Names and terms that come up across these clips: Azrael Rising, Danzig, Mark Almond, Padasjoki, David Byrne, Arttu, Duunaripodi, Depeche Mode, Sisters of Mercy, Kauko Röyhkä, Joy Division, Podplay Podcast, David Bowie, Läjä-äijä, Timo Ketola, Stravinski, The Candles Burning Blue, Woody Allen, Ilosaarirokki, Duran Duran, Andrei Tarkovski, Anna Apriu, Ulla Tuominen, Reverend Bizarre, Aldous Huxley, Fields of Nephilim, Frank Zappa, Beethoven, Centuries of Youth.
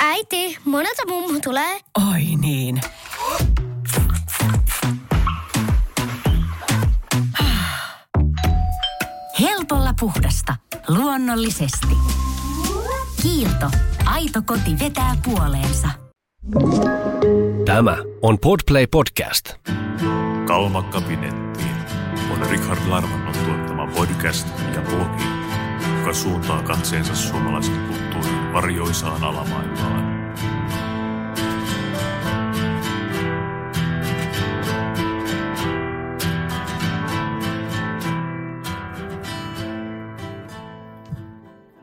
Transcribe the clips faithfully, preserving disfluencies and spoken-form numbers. Äiti, monelta mummu tulee. Oi niin. Helpolla puhdasta. Luonnollisesti. Kiilto. Aito koti vetää puoleensa. Tämä on Podplay Podcast. Kalmakabinetti on Richard Larmanin tuottama podcast ja blogi, joka suuntaa katseensa suomalaisen kulttuurin varjoisaan alamaailmaan.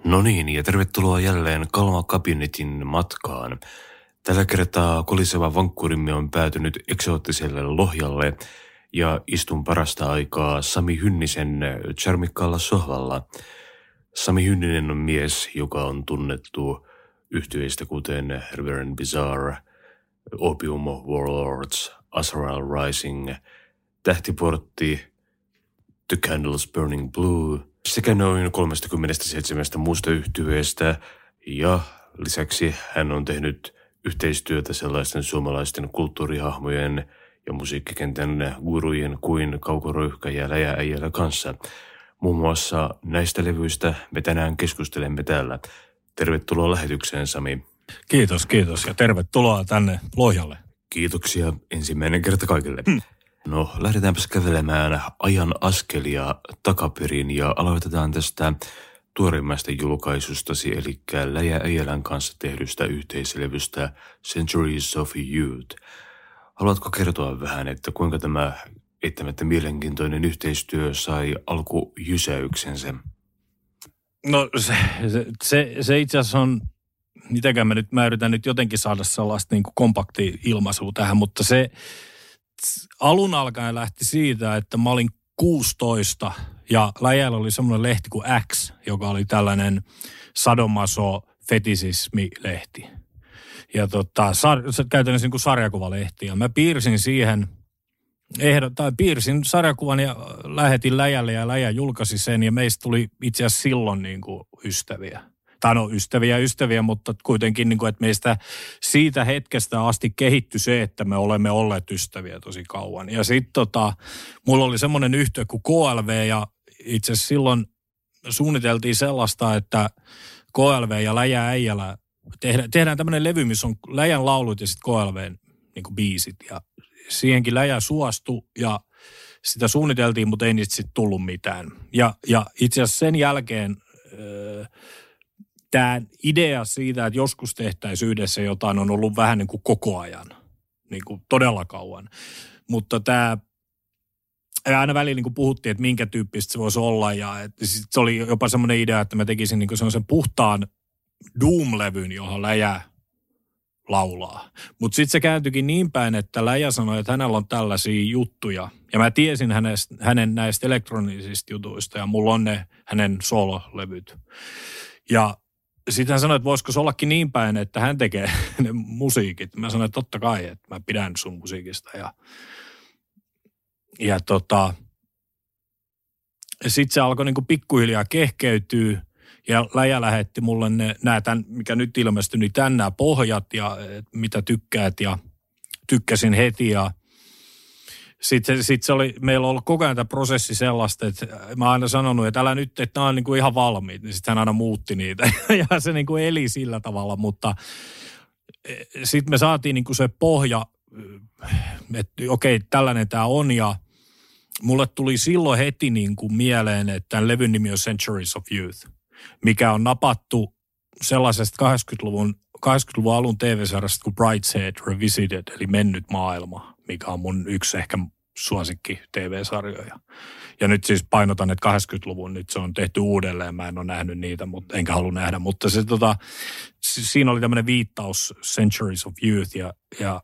No niin, ja tervetuloa jälleen Kalmakabinetin matkaan. Tällä kertaa koliseva vankkurimme on päätynyt eksoottiselle Lohjalle ja istun parasta aikaa Sami Hynnisen charmikkaalla sohvalla. Sami Hynninen on mies, joka on tunnettu yhtyeistä kuten Reverend Bizarre, Opium of Warlords, Azrael Rising, Tähtiportti, The Candles Burning Blue sekä noin kolmekymmentäseitsemän muusta yhtyeistä, ja lisäksi hän on tehnyt yhteistyötä sellaisten suomalaisten kulttuurihahmojen ja musiikkikentän gurujen kuin Kauko Röyhkä ja Läjä-äijällä kanssa. Muun muassa näistä levyistä me tänään keskustelemme täällä. Tervetuloa lähetykseen, Sami. Kiitos, kiitos ja tervetuloa tänne Lohjalle. Kiitoksia, ensimmäinen kerta kaikille. Hmm. No, lähdetäänpäs kävelemään ajan askelia takaperin ja aloitetaan tästä tuoreimmasta julkaisustasi, eli Läjä-äijälän kanssa tehdystä yhteislevystä Centuries of Youth. Haluatko kertoa vähän, että kuinka tämä eittämättä mielenkiintoinen yhteistyö sai alkujysäyksensä? No se, se, se itse asiassa on, mitäkään mä nyt, mä yritän nyt jotenkin saada sellaista niin kuin kompaktia ilmaisua tähän, mutta se alun alkaen lähti siitä, että mä olin kuusitoista ja Läjällä oli semmoinen lehti kuin X, joka oli tällainen sadomaso-fetisismi-lehti. Ja tota, sar- käytännössä niin kuin sarjakuvalehti. Ja mä piirsin siihen, ehdot, tai piirsin sarjakuvan ja lähetin Läjälle ja Läjä julkaisi sen. Ja meistä tuli itse asiassa silloin niin kuin ystäviä. Tai no ystäviä ystäviä, mutta kuitenkin niin kuin, että meistä siitä hetkestä asti kehittyi se, että me olemme olleet ystäviä tosi kauan. Ja sitten tota, mulla oli semmoinen yhtiö kuin K L V ja itse asiassa silloin suunniteltiin sellaista, että K L V ja Läjä-äijälä tehdään, tehdään tämmöinen levy, missä on Läjän laulut ja sitten K L V:n niin kuin biisit. Ja siihenkin Läjä suostui ja sitä suunniteltiin, mutta ei niistä sitten tullut mitään. Ja, ja itse asiassa sen jälkeen Öö, tämä idea siitä, että joskus tehtäisiin yhdessä jotain, on ollut vähän niin kuin koko ajan, niin kuin todella kauan. Mutta tämä, aina välillä niin kuin puhuttiin, että minkä tyyppistä se voisi olla, ja että se oli jopa semmoinen idea, että mä tekisin niin kuin semmoisen puhtaan Doom-levyn, johon Läjä laulaa. Mutta sitten se kääntyikin niin päin, että Läjä sanoi, että hänellä on tällaisia juttuja. Ja mä tiesin hänestä, hänen näistä elektronisista jutuista, ja mulla on ne hänen solo-levyt. Ja sitten hän sanoi, että voisiko se ollakin niin päin, että hän tekee ne musiikit. Mä sanoin, että totta kai, että mä pidän sun musiikista. Ja, ja tota, sitten se alkoi niinku pikkuhiljaa kehkeytyä ja Läjä lähetti mulle ne, nää tämän, mikä nyt ilmestyi, niin tän nämä pohjat ja mitä tykkäät ja tykkäsin heti. Ja sitten sit se oli, meillä on ollut koko ajan tämä prosessi sellaista, että mä oon aina sanonut, että älä nyt, että nämä on niin kuin ihan valmiit. Niin sitten hän aina muutti niitä ja se niin kuin eli sillä tavalla, mutta sitten me saatiin niin kuin se pohja, että okei, tällainen tämä on. Ja mulle tuli silloin heti niin kuin mieleen, että tämän levyn nimi on Centuries of Youth, mikä on napattu sellaisesta kahdeksankymmentäluvun alun T V-sarjasta kuin Brideshead Revisited, eli Mennyt maailma, mikä on mun yksi ehkä suosikki T V-sarjoja. Ja nyt siis painotan, että kahdeksankymmentäluvun nyt se on tehty uudelleen. Mä en ole nähnyt niitä, mutta enkä halua nähdä. Mutta se, tota, siinä oli tämmöinen viittaus Centuries of Youth ja, ja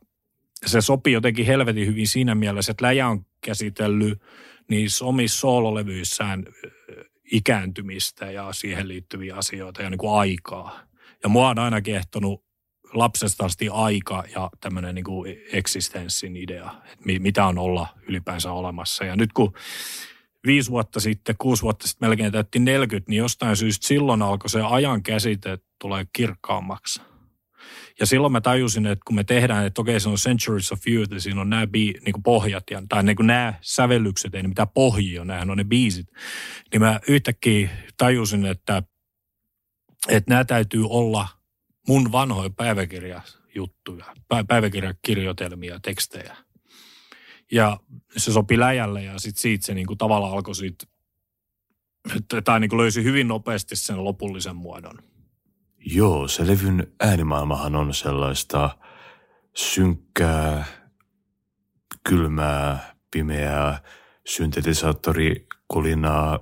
se sopii jotenkin helvetin hyvin siinä mielessä, että Läjä on käsitellyt niissä omissa soololevyissään ikääntymistä ja siihen liittyviä asioita ja niin kuin aikaa. Ja mua on aina kiehtonut lapsesta asti aika ja tämmöinen niin kuin eksistenssin idea, että mitä on olla ylipäänsä olemassa. Ja nyt kun viisi vuotta sitten, kuusi vuotta sitten melkein täytti neljäkymmentä, niin jostain syystä silloin alkoi se ajan käsite tulee kirkkaammaksi. Ja silloin mä tajusin, että kun me tehdään, että okei, se on Centuries of Youth, ja siinä on nämä bi- niin pohjat, ja, tai niin nämä sävellykset, ei ne mitään pohjia, nämähän on ne biisit, niin mä yhtäkkiä tajusin, että, että nämä täytyy olla mun vanhoja päiväkirjajuttuja, pä- päiväkirjakirjoitelmia, tekstejä. Ja se sopi Läjälle, ja sitten siitä se niin kuin tavallaan alkoi siitä, tai niin kuin löysi hyvin nopeasti sen lopullisen muodon. Joo, se levyn äänimaailmahan on sellaista synkkää, kylmää, pimeää, syntetisaattorikolinaa,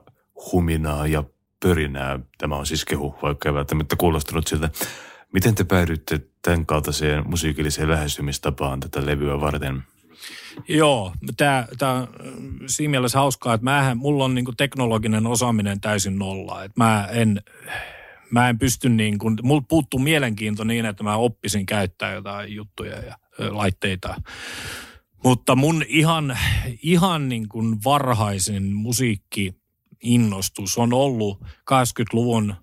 huminaa ja pörinää. Tämä on siis kehu, vaikka ei välttämättä kuulostanut siltä. Miten te päädyitte tämän kaltaiseen musiikilliseen lähestymistapaan tätä levyä varten? Joo, tämä on siinä mielessä hauskaa, että määhän, mulla on niinku teknologinen osaaminen täysin nolla. Et mä en... Mä en pysty niin kuin, mulla puuttuu mielenkiinto niin, että mä oppisin käyttää jotain juttuja ja laitteita. Mutta mun ihan, ihan niin kuin varhaisin musiikkiinnostus on ollut kahdeksankymmentäluvun,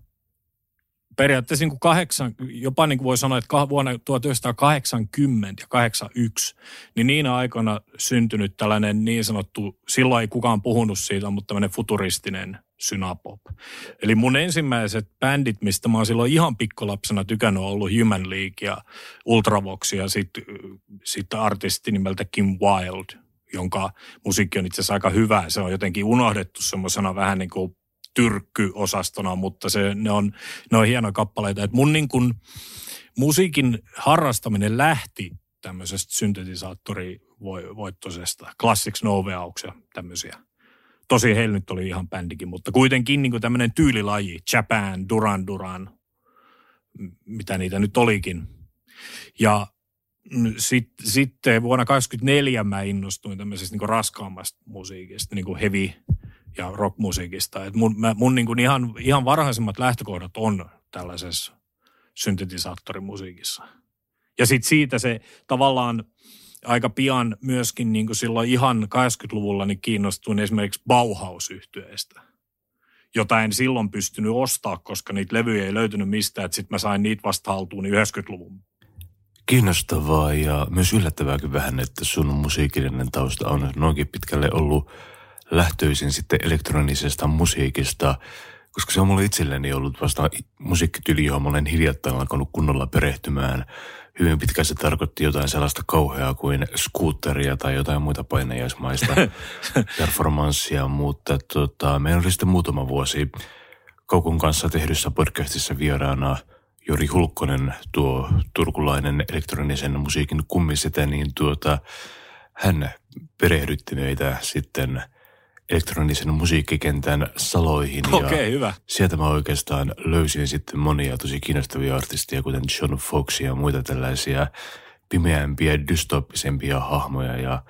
periaatteessa niin kuin kahdeksan, jopa niin kuin voi sanoa, että vuonna tuhatyhdeksänsataakahdeksankymmentä ja kahdeksankymmentäyksi, niin niinä aikana syntynyt tällainen niin sanottu, silloin ei kukaan puhunut siitä, mutta tämmöinen futuristinen synapop. Eli mun ensimmäiset bändit, mistä mä oon silloin ihan pikkulapsena tykännyt, on ollut Human League ja Ultravox ja sitten sit artisti nimeltä Kim Wilde, jonka musiikki on itse asiassa aika hyvä. Se on jotenkin unohdettu semmoisena vähän niin kuin tyrkkyosastona, mutta se, ne, on, ne on hienoja kappaleita. Et mun niin kun musiikin harrastaminen lähti tämmöisestä syntetisaattorivoittoisesta, Classics Noveauksia, tämmöisiä. Tosi heillä nyt oli ihan bändikin, mutta kuitenkin niin kuin tämmöinen tyylilaji, Japan, Duran Duran, mitä niitä nyt olikin. Ja sitten sit vuonna kahdeksankymmentäneljä mä innostuin tämmöisestä niin kuin raskaammasta musiikista, niin kuin heavy ja rockmusiikista. Et mun mä, mun niin kuin ihan, ihan varhaisimmat lähtökohdat on tällaisessa syntetisaattorimusiikissa. Ja sitten siitä se tavallaan... Aika pian myöskin niin kuin silloin ihan kahdeksankymmentäluvulla niin kiinnostuin esimerkiksi Bauhaus-yhtyeestä, jota en silloin pystynyt ostaa, koska niitä levyjä ei löytynyt mistään. Sitten mä sain niitä vasta haltuun niin yhdeksänkymmentäluvun. Kiinnostavaa ja myös yllättävääkin vähän, että sun musiikillinen tausta on noinkin pitkälle ollut lähtöisin sitten elektronisesta musiikista, koska se on mulle itselleni ollut vasta musiikkityyli, johon mä olen hiljattain alkanut kunnolla perehtymään. Hyvin pitkään se tarkoitti jotain sellaista kauheaa kuin skuutteria tai jotain muita painajaismaista performanssia, mutta tota, meillä oli sitten muutama vuosi Kaukon kanssa tehdyssä podcastissa vieraana Jori Hulkkonen, tuo turkulainen elektronisen musiikin kummisetä, niin tuota, hän perehdytti meitä sitten elektronisen musiikkikentän saloihin. Okei, ja hyvä. Sieltä mä oikeastaan löysin sitten monia tosi kiinnostavia artisteja, kuten John Foxx ja muita tällaisia pimeämpiä, dystopisempia hahmoja ja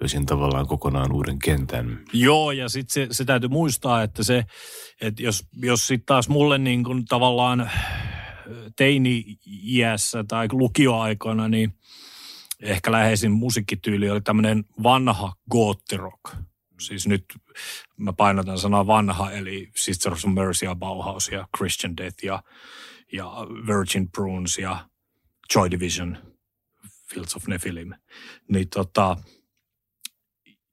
löysin tavallaan kokonaan uuden kentän. Joo, ja sitten se, se täytyy muistaa, että se, että jos, jos sitten taas mulle niin kuin tavallaan teini-iässä tai lukioaikana, niin ehkä läheisin musiikkityyli oli tämmöinen vanha goottirock. Siis nyt mä painotan sanaa vanha, eli Sisters of Mercy ja Bauhaus ja Christian Death ja, ja Virgin Prunes ja Joy Division, Fields of Nephilim. Niin tota,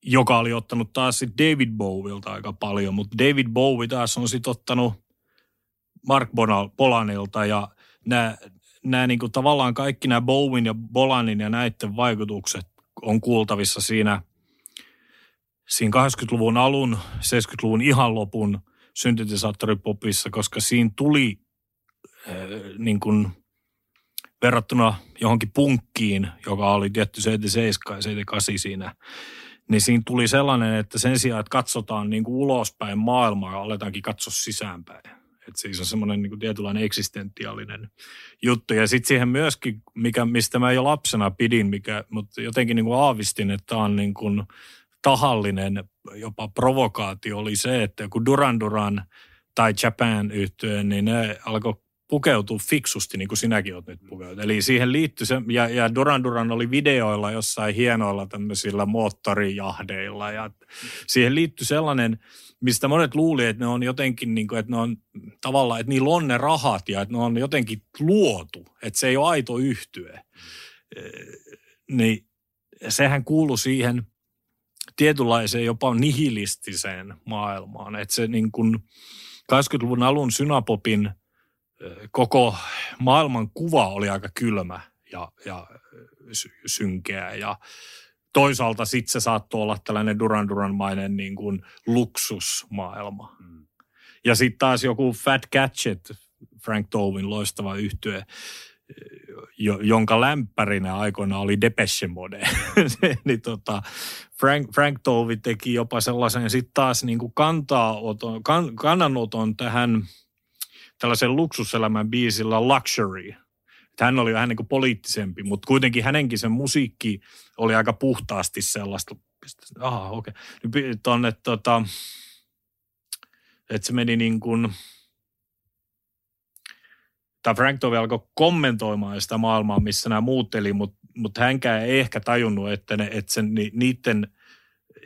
joka oli ottanut taas sitten David Bowilta aika paljon, mutta David Bowie taas on sitten ottanut Marc Bolanilta ja nämä, nämä niinku tavallaan kaikki nämä Bowien ja Bolanin ja näiden vaikutukset on kuultavissa siinä Siinä kahdeksankymmentäluvun alun, seitsemänkymmentäluvun ihan lopun syntetisaattoripopissa, koska siinä tuli äh, niin kuin verrattuna johonkin punkkiin, joka oli tietty seitsemänkymmentäseitsemän ja seitsemänkymmentäkahdeksan siinä, niin siinä tuli sellainen, että sen sijaan, että katsotaan niin kuin ulospäin maailmaa ja aletaankin katsoa sisäänpäin. Että siis on semmoinen niin kuin tietynlainen eksistentiaalinen juttu. Ja sitten siihen myöskin, mikä, mistä mä jo lapsena pidin, mikä, mutta jotenkin niin kuin aavistin, että tämä on niin kuin tahallinen jopa provokaatio oli se, että kun Duran Duran tai Japan yhtyeen, niin ne alkoi pukeutua fiksusti, niin kuin sinäkin olet nyt pukeutunut. Eli siihen liittyi se, ja, ja Duran Duran oli videoilla jossain hienoilla tämmöisillä moottorijahdeilla, ja siihen liittyi sellainen, mistä monet luuli, että ne on jotenkin, niin kuin, että ne on tavallaan, että niillä on ne rahat, ja että ne on jotenkin luotu, että se ei ole aito yhtye. Niin sehän kuului siihen tietynlaiseen jopa nihilistiseen maailmaan, että se niin kuin kahdeksankymmentäluvun alun synapopin koko maailman kuva oli aika kylmä ja, ja synkeä ja toisaalta sitten se saattoi olla tällainen Duran Duran-mainen niin kuin luksusmaailma. Mm. Ja sitten taas joku Fat Gadget, Frank Toveyn loistava yhtye, jo, jonka lämpärinä aikoina oli Depeche Mode. niin tota, Frank, Frank Tovey teki jopa sellaisen sitten taas niin kuin kantanoton, kan, kannanoton tähän tällaisen luksuselämän biisillä Luxury. Hän oli vähän niin kuin poliittisempi, mutta kuitenkin hänenkin sen musiikki oli aika puhtaasti sellaista. Aha, okei. Okay. Tuonne tota, että se meni niin kuin, tai Frank Tovey alkoi kommentoimaan sitä maailmaa, missä nämä muut eli, mutta mut hänkään ei ehkä tajunnut, että, ne, että sen, ni, niiden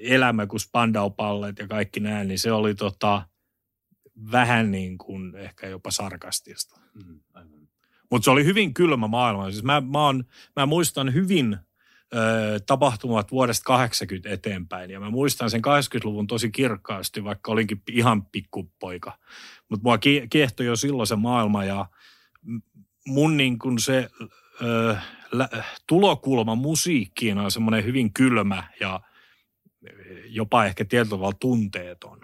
elämä, kun Spandau-palleet ja kaikki näin, niin se oli tota, vähän niin kuin ehkä jopa sarkastista. Mm, mutta se oli hyvin kylmä maailma. Siis mä, mä, on, mä muistan hyvin ö, tapahtumat vuodesta kahdeksankymmentä eteenpäin. Ja mä muistan sen kahdeksankymmentäluvun tosi kirkkaasti, vaikka olinkin ihan pikkupoika. Mutta mua kiehtoi jo silloin se maailma. Ja mun niin kun se ö, lä, tulokulma musiikkiin on semmoinen hyvin kylmä ja jopa ehkä tietyllä tavalla tunteeton.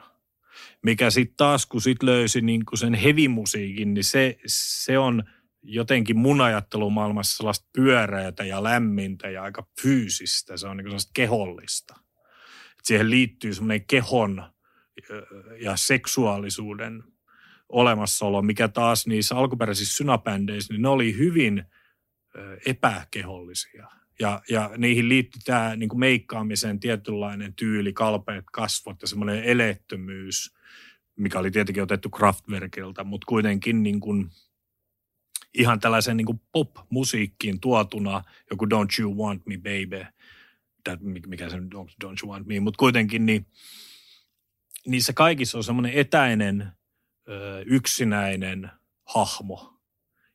Mikä sitten taas, kun sit löysi niin kun sen heavy-musiikin, niin se, se on jotenkin mun ajattelumaailmassa sellaista pyöreätä ja lämmintä ja aika fyysistä. Se on niin sellaista kehollista. Et siihen liittyy semmoinen kehon ja seksuaalisuuden olemassaolo, mikä taas niissä alkuperäisissä synäbändeissä, niin ne oli hyvin epäkehollisia. Ja, ja niihin liittyy tämä niin kuin meikkaamisen tietynlainen tyyli, kalpeat kasvot ja semmoinen eleettömyys, mikä oli tietenkin otettu Kraftwerkilta, mutta kuitenkin niin kuin ihan tällaisen niin kuin pop-musiikkiin tuotuna, joku Don't You Want Me Baby, that, mikä se Don't You Want Me, mutta kuitenkin niin, niissä kaikissa on semmoinen etäinen, yksinäinen hahmo.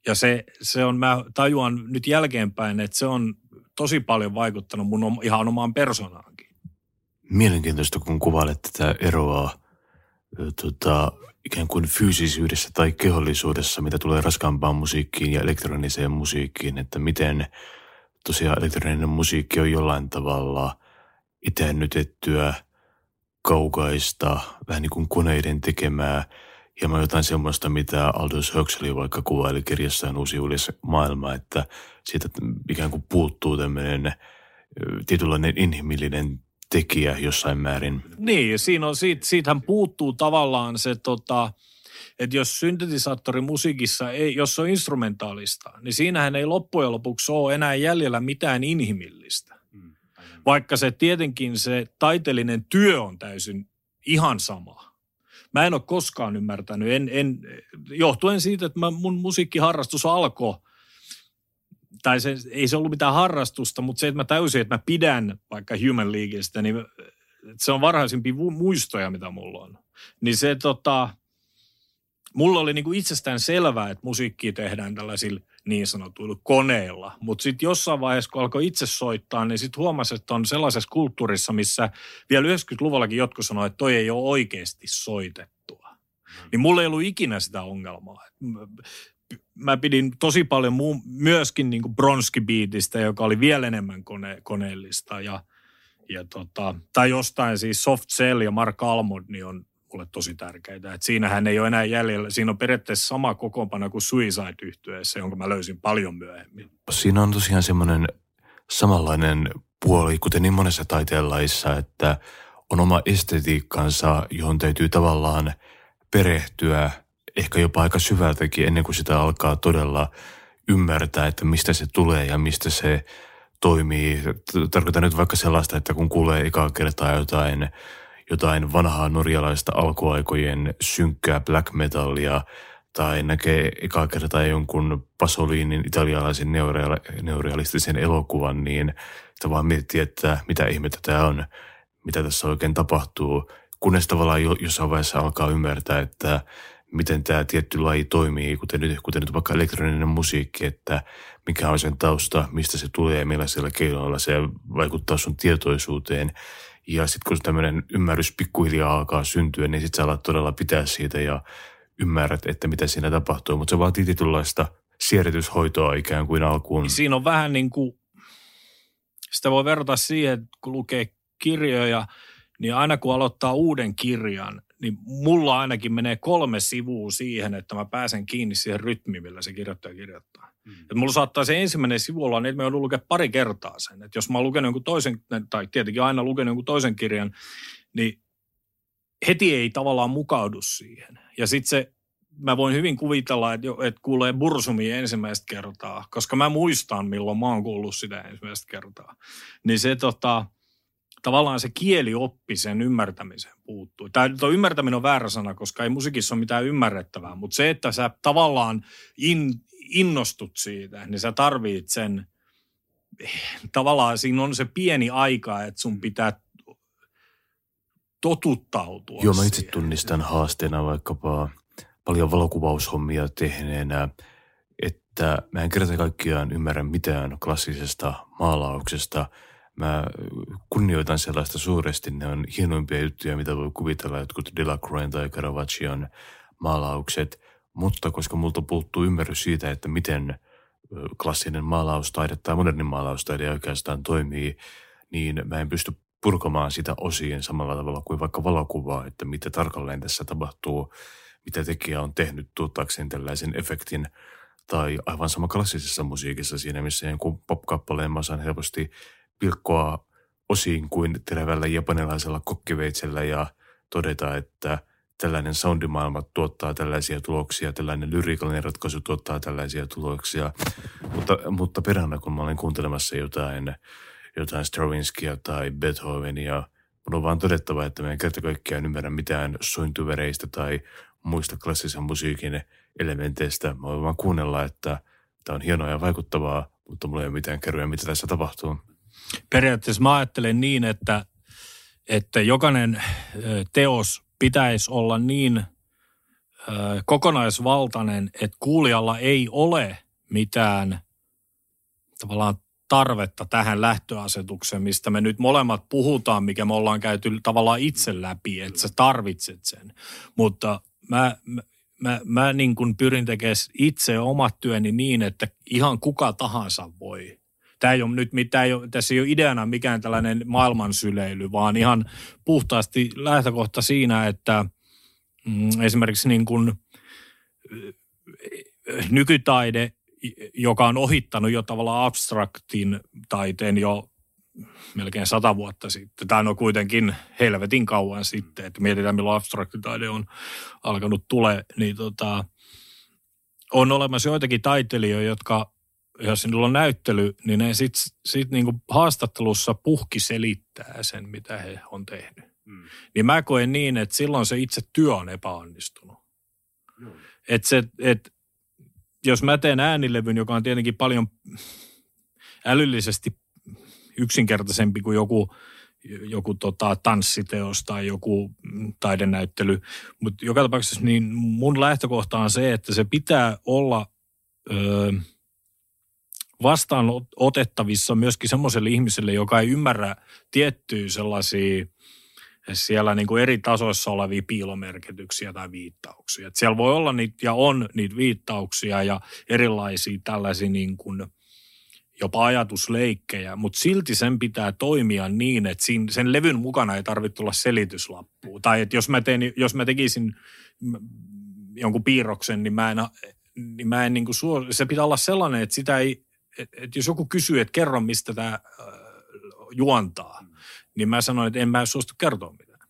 Ja se, se on, mä tajuan nyt jälkeenpäin, että se on tosi paljon vaikuttanut mun ihan omaan persoonaankin. Mielenkiintoista, kun kuvailet tätä eroa tuota, ikään kuin fyysisyydessä tai kehollisuudessa, mitä tulee raskaampaan musiikkiin ja elektroniseen musiikkiin, että miten tosiaan elektroninen musiikki on jollain tavalla itäännytettyä, kaukaista, vähän niin kuin koneiden tekemää, hieman jotain semmoista, mitä Aldous Huxley vaikka kuvaili kirjassaan Uusi uulis maailma, että siitä ikään kuin puuttuu tämmöinen tietynlainen inhimillinen tekijä jossain määrin. Niin, siinä on, siitä, siitähän puuttuu tavallaan se, tota, että jos syntetisaattori musiikissa, ei, jos se on instrumentaalista, niin siinähän ei loppujen lopuksi ole enää jäljellä mitään inhimillistä. Hmm. Vaikka se tietenkin se taiteellinen työ on täysin ihan sama. Mä en ole koskaan ymmärtänyt, en, en, johtuen siitä, että mä, mun musiikkiharrastus alkoi, tai se, ei se ollut mitään harrastusta, mutta se, että mä täysin, että mä pidän vaikka Human Leagueista, niin se on varhaisimpia muistoja, mitä mulla on. Niin se tota, mulla oli niinku itsestään selvää, että musiikkia tehdään tällaisilla niin sanotuilla koneilla, mutta sitten jossain vaiheessa, kun alkoi itse soittaa, niin sitten huomasi, että on sellaisessa kulttuurissa, missä vielä yhdeksänkymmentäluvullakin jotkut sanoi, että toi ei ole oikeasti soitettua. Mm. Niin mulla ei ollut ikinä sitä ongelmaa. Mä pidin tosi paljon muu, myöskin niin kuin Bronski-biitistä, joka oli vielä enemmän kone, koneellista ja, ja tota, tai jostain siis Soft Cell ja Mark Almond, niin on mulle tosi tärkeitä. Et siinähän ei ole enää jäljellä. Siinä on periaatteessa sama kokoonpano kuin Suicide-yhtyeessä, jonka mä löysin paljon myöhemmin. Siinä on tosiaan semmoinen samanlainen puoli, kuten niin monessa taiteenlaissa, että on oma estetiikkansa, johon täytyy tavallaan perehtyä ehkä jopa aika syvältäkin ennen kuin sitä alkaa todella ymmärtää, että mistä se tulee ja mistä se toimii. Tarkoitan nyt vaikka sellaista, että kun kuulee ekaa kertaa jotain jotain vanhaa norjalaista alkuaikojen synkkää black metallia tai näkee ekaa kertaa jonkun Pasolinin italialaisen neorealistisen elokuvan, niin tavallaan miettii, että mitä ihmettä tämä on, mitä tässä oikein tapahtuu, kunnes tavallaan jossain vaiheessa alkaa ymmärtää, että miten tämä tietty laji toimii, kuten nyt, kuten nyt vaikka elektroninen musiikki, että mikä on sen tausta, mistä se tulee ja millaisilla keinoilla se vaikuttaa sun tietoisuuteen. Ja sitten kun tämmöinen ymmärrys pikkuhiljaa alkaa syntyä, niin sitten sä alat todella pitää siitä ja ymmärrät, että mitä siinä tapahtuu. Mutta se vaatii tietynlaista siirretyshoitoa ikään kuin alkuun. Siinä on vähän niin kuin, sitä voi verrata siihen, kun lukee kirjoja, niin aina kun aloittaa uuden kirjan, niin mulla ainakin menee kolme sivua siihen, että mä pääsen kiinni siihen rytmiin, millä se kirjoittaja kirjoittaa. Mm. Että mulla saattaa se ensimmäinen sivu olla, niin että mä joudun lukemaan pari kertaa sen. Että jos mä oon lukenut jonkun toisen, tai tietenkin aina lukenut jonkun toisen kirjan, niin heti ei tavallaan mukaudu siihen. Ja sit se, mä voin hyvin kuvitella, että, että kuulee Bursumia ensimmäistä kertaa, koska mä muistan, milloin mä oon kuullut sitä ensimmäistä kertaa. Niin se tota... Tavallaan se kielioppi sen ymmärtämiseen puuttuu. Tämä ymmärtäminen on väärä sana, koska ei musiikissa ole mitään ymmärrettävää, mutta se, että sä tavallaan in, innostut siitä, niin sä tarvit sen, tavallaan siinä on se pieni aika, että sun pitää totuttautua. Joo, mä itse tunnistan haasteena vaikkapa paljon valokuvaushommia tehneenä, että mä en kerta kaikkiaan ymmärrä mitään klassisesta maalauksesta. Mä kunnioitan sellaista suuresti. Ne on hienoimpia juttuja, mitä voi kuvitella jotkut Delacroixin tai Caravaggion maalaukset. Mutta koska multa puuttuu ymmärrys siitä, että miten klassinen maalaustaide tai modernin maalaustaide oikeastaan toimii, niin mä en pysty purkamaan sitä osiin samalla tavalla kuin vaikka valokuvaa, että mitä tarkalleen tässä tapahtuu, mitä tekijä on tehnyt tuottaakseen tällaisen efektin. Tai aivan sama klassisessa musiikissa siinä, missä jonkun pop-kappaleen mä saan helposti pilkkoa osiin kuin terävällä japanilaisella kokkiveitsellä ja todeta, että tällainen soundimaailma tuottaa tällaisia tuloksia, tällainen lyriikallinen ratkaisu tuottaa tällaisia tuloksia. Mutta, mutta perhana, kun mä olen kuuntelemassa jotain, jotain Stravinskia tai Beethovenia, mun on vaan todettava, että mä en kerta kaikkiaan ymmärrä mitään sointuvereistä tai muista klassisen musiikin elementeistä. Mä voin vaan kuunnella, että tämä on hienoa ja vaikuttavaa, mutta mulla ei ole mitään kerroja, mitä tässä tapahtuu. Periaatteessa mä ajattelen niin, että, että jokainen teos pitäisi olla niin kokonaisvaltainen, että kuulijalla ei ole mitään tavallaan tarvetta tähän lähtöasetukseen, mistä me nyt molemmat puhutaan, mikä me ollaan käyty tavallaan itse läpi, että sä tarvitset sen. Mutta mä, mä, mä, mä niin kuin pyrin tekemään itse omat työni niin, että ihan kuka tahansa voi. Tämä ei ole nyt, tämä ei ole, tässä ei ole ideana mikään tällainen maailmansyleily, vaan ihan puhtaasti lähtökohta siinä, että mm, esimerkiksi niin kuin nykytaide, joka on ohittanut jo tavallaan abstraktin taiteen jo melkein sata vuotta sitten. Tämä on kuitenkin helvetin kauan sitten, että mietitään milloin abstraktitaide on alkanut tulee, niin tota, on olemassa joitakin taiteilijoita, jotka jos niillä on näyttely, niin ne sitten sit niinku haastattelussa puhki selittää sen, mitä he on tehnyt. Mm. Niin mä koen niin, että silloin se itse työ on epäonnistunut. Mm. Että se, et, jos mä teen äänilevyn, joka on tietenkin paljon älyllisesti yksinkertaisempi kuin joku, joku tota, tanssiteos tai joku taidenäyttely, mutta joka tapauksessa niin mun lähtökohta on se, että se pitää olla Öö, vastaan otettavissa myöskin semmoiselle ihmiselle, joka ei ymmärrä tiettyjä sellaisia siellä niin kuin eri tasoissa olevia piilomerkityksiä tai viittauksia. Et siellä voi olla niitä ja on niitä viittauksia ja erilaisia tällaisia niin kuin jopa ajatusleikkejä, mutta silti sen pitää toimia niin, että siinä, sen levyn mukana ei tarvitse tulla selityslappua. Tai että jos mä, teen, jos mä tekisin jonkun piirroksen, niin mä en, niin mä en niin kuin suos... se pitää olla sellainen, että sitä ei että et jos joku kysyy, että kerro mistä tämä äh, juontaa, mm. niin mä sanoin, että en mä suostu kertoa mitään.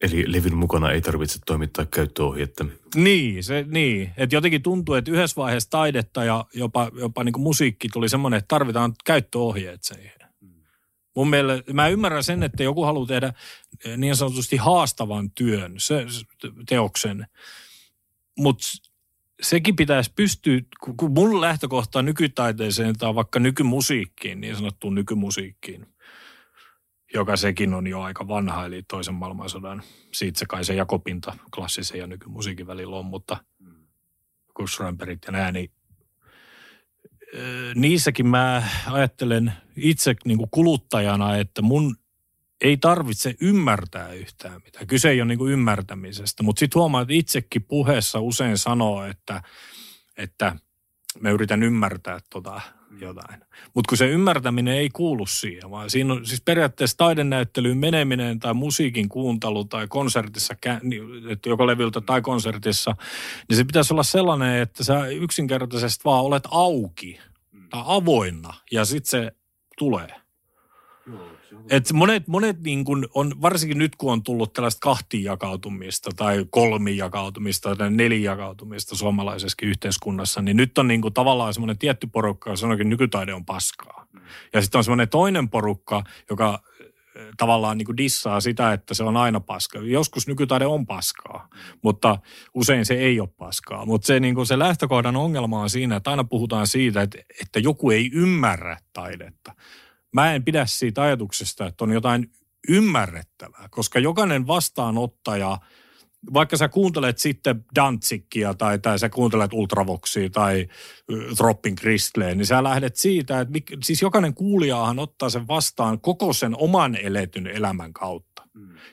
Eli levin mukana ei tarvitse toimittaa käyttöohjetta. Niin, se, niin. Että jotenkin tuntuu, että yhdessä vaiheessa taidetta ja jopa, jopa niin kuin musiikki tuli semmoinen, että tarvitaan käyttöohjeet siihen. Mm. Mun mielestä, mä ymmärrän sen, että joku haluaa tehdä niin sanotusti haastavan työn, se, teoksen, mutta sekin pitäisi pystyä, kun mun lähtökohta nykytaiteeseen tai vaikka nykymusiikkiin, niin sanottuun nykymusiikkiin, joka sekin on jo aika vanha, eli toisen maailmansodan. Siitä se kai se jakopinta klassisen ja nykymusiikin välillä on, mutta kun Schrömperit ja nää, niin niissäkin mä ajattelen itse niin kuin kuluttajana, että mun ei tarvitse ymmärtää yhtään mitään. Kyse ei ole niin kuin ymmärtämisestä, mutta sitten huomaa, että itsekin puheessa usein sanoo, että, että mä yritän ymmärtää tota jotain. Mutta kun se ymmärtäminen ei kuulu siihen, vaan siinä on siis periaatteessa taidenäyttelyyn meneminen tai musiikin kuuntelu tai konsertissa, että joko leviltä tai konsertissa, niin se pitäisi olla sellainen, että sä yksinkertaisesti vaan olet auki tai avoinna ja sitten se tulee. Et monet, monet niin kuin on, varsinkin nyt kun on tullut tällaista kahtijakautumista tai kolmijakautumista tai nelijakautumista suomalaisessa yhteiskunnassa, niin nyt on niin kuin tavallaan semmoinen tietty porukka, joka sanoikin, että nykytaide on paskaa. Ja sitten on semmoinen toinen porukka, joka tavallaan niin kuin dissaa sitä, että se on aina paskaa. Joskus nykytaide on paskaa, mutta usein se ei ole paskaa. Mutta se, niin kuin se lähtökohdan ongelma on siinä, että aina puhutaan siitä, että, että joku ei ymmärrä taidetta. Mä en pidä siitä ajatuksesta, että on jotain ymmärrettävää, koska jokainen vastaanottaja, vaikka sä kuuntelet sitten Danzigia tai, tai sä kuuntelet Ultravoxia tai Dropping Christleen, niin sä lähdet siitä, että siis jokainen kuulijaahan ottaa sen vastaan koko sen oman eletyn elämän kautta.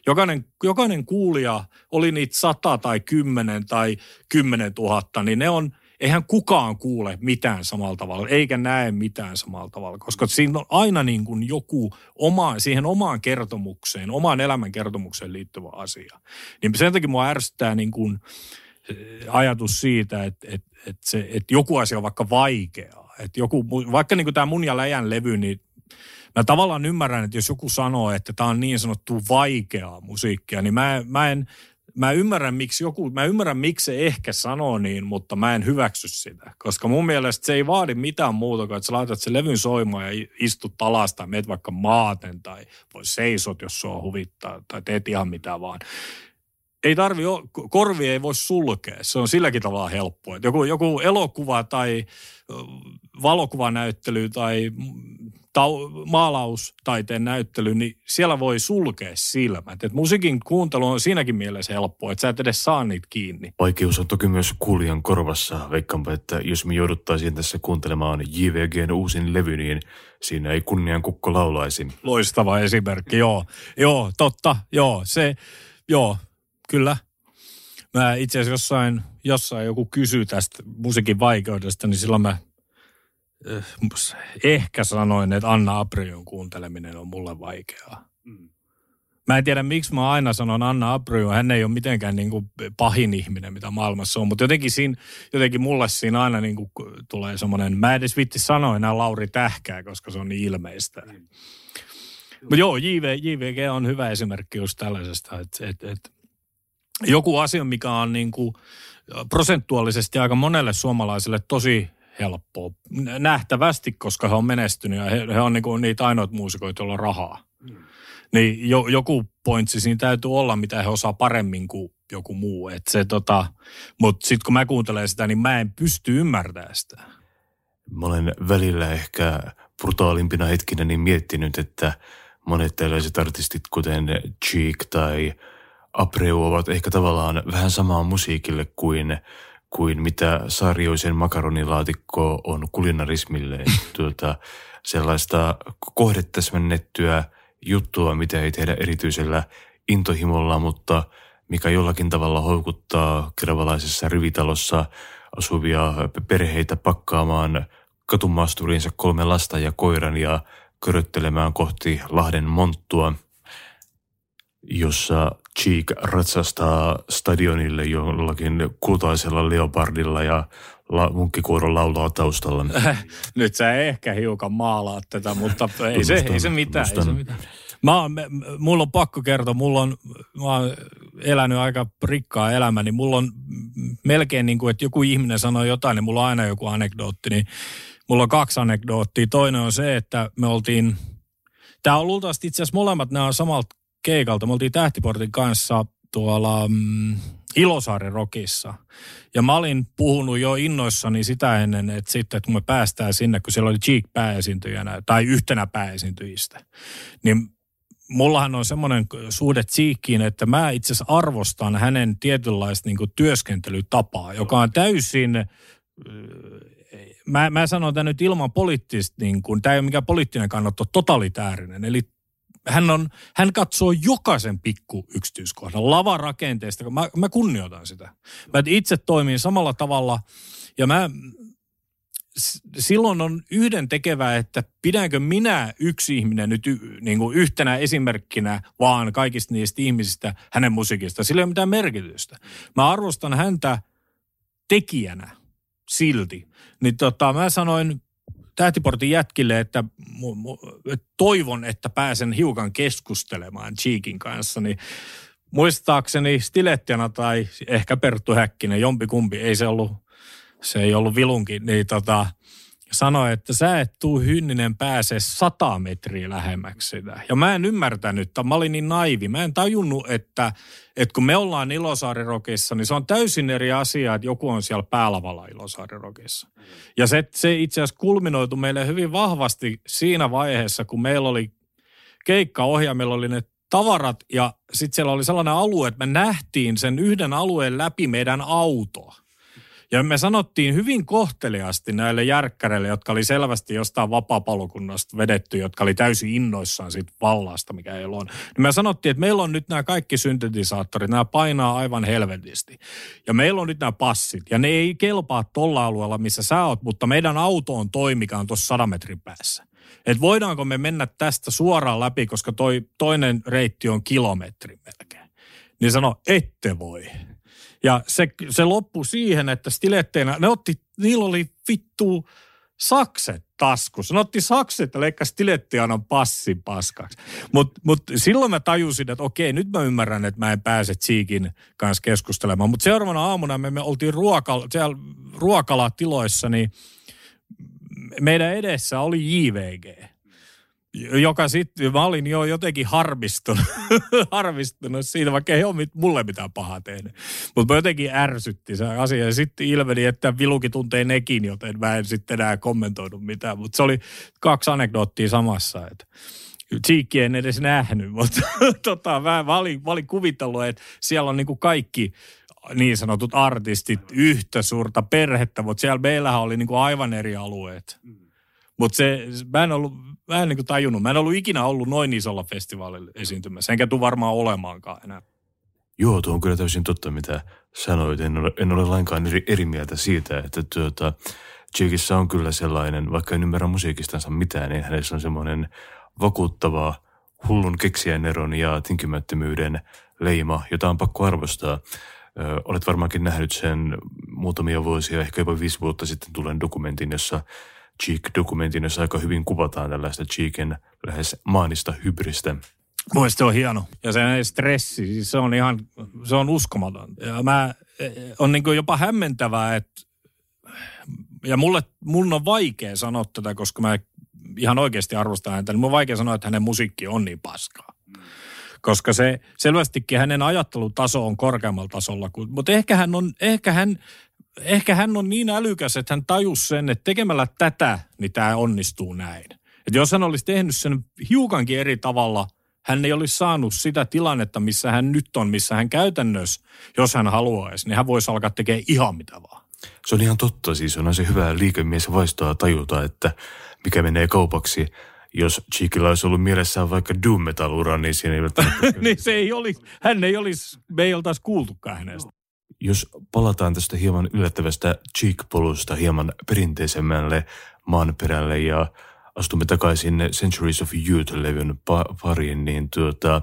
Jokainen, jokainen kuulija, oli niitä sata tai kymmenen tai kymmenen tuhatta, niin ne on... Eihän kukaan kuule mitään samalla tavalla, eikä näe mitään samalla tavalla, koska siinä on aina niin kuin joku oma, siihen omaan kertomukseen, omaan elämän kertomukseen liittyvä asia. Niin sen takia mua ärsyttää niin kuin ajatus siitä, että, että, että, se, että joku asia on vaikka vaikeaa. Että joku, vaikka niin kuin tämä mun ja Läjän levy, niin mä tavallaan ymmärrän, että jos joku sanoo, että tämä on niin sanottu vaikeaa musiikkia, niin mä, mä en... Mä ymmärrän, miksi joku, mä ymmärrän, miksi se ehkä sanoo niin, mutta mä en hyväksy sitä. Koska mun mielestä se ei vaadi mitään muuta kuin, että sä laitat sen levyn soimaan ja istut alas tai meet vaikka maaten tai voi seisot, jos sua huvittaa tai teet ihan mitä vaan. Ei tarvi, korvi ei voi sulkea, se on silläkin tavalla helppoa. Joku, joku elokuva tai valokuvanäyttely tai tau, maalaustaiteen näyttely, niin siellä voi sulkea silmät. Et musiikin kuuntelu on siinäkin mielessä helppoa, että sä et edes saa niitä kiinni. Vaikeus on toki myös kuulijan korvassa. Veikkaanpa, että jos me jouduttaisiin tässä kuuntelemaan J V G:n uusin levy, niin siinä ei kunnian kukko laulaisi. Loistava esimerkki, joo. Joo, totta, joo, se, joo. Kyllä. Mä itse asiassa jossain, jossain joku kysyy tästä musiikin vaikeudesta, niin silloin mä eh, ehkä sanoin, että Anna Apriun kuunteleminen on mulle vaikeaa. Mm. Mä en tiedä, miksi mä aina sanon Anna Apriu. Hän ei ole mitenkään niin kuin pahin ihminen, mitä maailmassa on, mutta jotenkin, siinä, jotenkin mulle siinä aina niin kuin tulee semmoinen, mä en edes viitti sanoa enää Lauri Tähkää, koska se on niin ilmeistä. Mm. Mutta joo, J V G on hyvä esimerkki just tällaisesta, että... Et, et, joku asia, mikä on niin kuin prosentuaalisesti aika monelle suomalaiselle tosi helppoa nähtävästi, koska he on menestynyt ja he, he on niin kuin niitä ainoat muusikoita, joilla on rahaa. Mm. Niin jo, joku pointsi siinä täytyy olla, mitä he osaa paremmin kuin joku muu. Et se tota, mutta sitten kun mä kuuntelen sitä, niin mä en pysty ymmärtämään sitä. Mä olen välillä ehkä brutaalimpina hetkinä niin miettinyt, että monet tällaiset artistit, kuten Cheek tai... Apriu ovat ehkä tavallaan vähän samaa musiikille kuin, kuin mitä Saarioisen makaronilaatikko on kulinarismille. Tuota, sellaista kohdetäsmennettyä juttua, mitä ei tehdä erityisellä intohimolla, mutta mikä jollakin tavalla houkuttaa kervalaisessa rivitalossa asuvia perheitä pakkaamaan katumaasturiinsa kolme lasta ja koiran ja köröttelemään kohti Lahden monttua, jossa Cheek ratsastaa stadionille jollakin kultaisella leopardilla ja la- munkkikuoron laulaa taustalla. Nyt sä ehkä hiukan maalaat tätä, mutta ei, se, ei, se mitään, ei se mitään. Mä oon, mulla on pakko kertoa, mulla on, mä oon elänyt aika rikkaa elämää, niin mulla on melkein niin kuin, että joku ihminen sanoo jotain, niin mulla on aina joku anekdootti. Niin mulla on kaksi anekdoottia. Toinen on se, että me oltiin, tää on luultavasti itse asiassa molemmat, nämä on samalta keikalta. Me oltiin Tähtiportin kanssa tuolla mm, Ilosaarirokissa. Ja mä olin puhunut jo innoissani sitä ennen, että sitten että kun me päästään sinne, kun siellä oli Cheek pääesiintyjänä tai yhtenä pääesiintyjistä, niin mullahan on semmoinen suhde Cheekiin, että mä itse asiassa arvostan hänen tietynlaista niin kuin työskentelytapaa, joka on täysin... Mä, mä sanon tämän nyt ilman poliittista, niin kuin, tämä ei ole mikään poliittinen kannatto, totalitäärinen. Eli hän, on, hän katsoo jokaisen pikku yksityiskohdan lavarakenteesta. Mä, mä kunnioitan sitä. Mä itse toimin samalla tavalla ja mä, silloin on yhden tekevää, että pidänkö minä yksi ihminen nyt y, niin kuin yhtenä esimerkkinä vaan kaikista niistä ihmisistä hänen musiikista. Sillä ei ole mitään merkitystä. Mä arvostan häntä tekijänä. Silti. Niin tota, mä sanoin Tähtiportin jätkille, että mu, mu, toivon, että pääsen hiukan keskustelemaan Cheekin kanssa. Niin muistaakseni Stiletti-Ana tai ehkä Perttu Häkkinen, jompikumpi, ei se ollut, se ei ollut vilunkin, niin tota, sanoi, että sä et tuu Hynninen pääse sata metriä lähemmäksi sitä. Ja mä en ymmärtänyt, että mä olin niin naivi. Mä en tajunnut, että, että kun me ollaan Ilosaarirokissa, niin se on täysin eri asia, että joku on siellä päälavalla Ilosaarirokissa. Ja se, se itse asiassa kulminoitu meille hyvin vahvasti siinä vaiheessa, kun meillä oli keikkaohja, meillä oli ne tavarat ja sitten siellä oli sellainen alue, että me nähtiin sen yhden alueen läpi meidän autoa. Ja me sanottiin hyvin kohteliaasti näille järkkäreille, jotka oli selvästi jostain vapaapalokunnasta vedetty, jotka oli täysin innoissaan siitä vallasta, mikä ei ole. Niin me sanottiin, että meillä on nyt nämä kaikki syntetisaattorit, nämä painaa aivan helvetisti. Ja meillä on nyt nämä passit, ja ne ei kelpaa tuolla alueella, missä sä oot, mutta meidän auto on toi, mikä on tuossa sadan metrin päässä. Että voidaanko me mennä tästä suoraan läpi, koska toi toinen reitti on kilometri melkein. Niin sano, ette voi. Ja se, se loppui siihen, että Stiletti-Ana, ne otti, niillä oli vittu sakset taskussa. Ne otti sakset ja leikkasi Stiletti-Anan passin paskaksi. Mutta mut silloin mä tajusin, että okei, nyt mä ymmärrän, että mä en pääse Cheekin kanssa keskustelemaan. Mutta seuraavana aamuna me, me oltiin ruokala, siellä ruokalatiloissa, niin meidän edessä oli J V G. Joka sitten, mä olin jo jotenkin harmistunut, harmistunut siitä, vaikka ei ole mulle mitään pahaa tehnyt. Mutta mä jotenkin ärsytti se asia ja sitten ilmeni, että viluki tuntee nekin, joten mä en sitten enää kommentoinut mitään. Mutta se oli kaksi anekdoottia samassa, että Cheekki en edes nähnyt, mutta tota, mä, mä, olin, mä olin kuvitellut, että siellä on niinku kaikki niin sanotut artistit yhtä suurta perhettä, mutta siellä meillähän oli niinku aivan eri alueet. Mutta se, mä en ollut... Mä en niin kuin tajunnut. Mä en ollut ikinä ollut noin isolla festivaalilla esiintymässä, enkä tule varmaan olemaankaan enää. Joo, tuo on kyllä täysin totta, mitä sanoit. En ole, en ole lainkaan eri, eri mieltä siitä, että tuota, Cheekissä on kyllä sellainen, vaikka en ymmärrä musiikistansa mitään, niin hänessä on semmoinen vakuuttava hullun keksijäneron ja tinkimättömyyden leima, jota on pakko arvostaa. Ö, olet varmaankin nähnyt sen muutamia vuosia, ehkä jopa viisi vuotta sitten tulen dokumentin, jossa Cheek-dokumentin, jossa aika hyvin kuvataan tällaista Cheekin lähes maanista hybristä. Mielestäni se on hieno. Ja se stressi, siis se on ihan, se on uskomaton. Ja mä, on niin kuin jopa hämmentävää, että, ja mulle, mun on vaikea sanoa tätä, koska mä ihan oikeasti arvostan häntä, niin mun on vaikea sanoa, että hänen musiikki on niin paskaa. Koska se selvästikin hänen ajattelutaso on korkeammalla tasolla, kuin, mutta ehkä hän on, ehkä hän, Ehkä hän on niin älykäs, että hän tajusi sen, että tekemällä tätä, niin tämä onnistuu näin. Että jos hän olisi tehnyt sen hiukankin eri tavalla, hän ei olisi saanut sitä tilannetta, missä hän nyt on, missä hän käytännössä, jos hän haluaisi, niin hän voisi alkaa tekemään ihan mitä vaan. Se on ihan totta, siis on se hyvä liikemies vaistaa tajuta, että mikä menee kaupaksi. Jos Cheekillä olisi ollut mielessään vaikka doom metal-ura, niin siinä ei välttämättä... niin se ei olisi, hän ei olisi, me ei oltaisi kuultukaan hänestä. Jos palataan tästä hieman yllättävästä Cheek-polusta hieman perinteisemmälle maanperälle ja astumme takaisin Centuries of Youth-levyn pariin, niin tuota,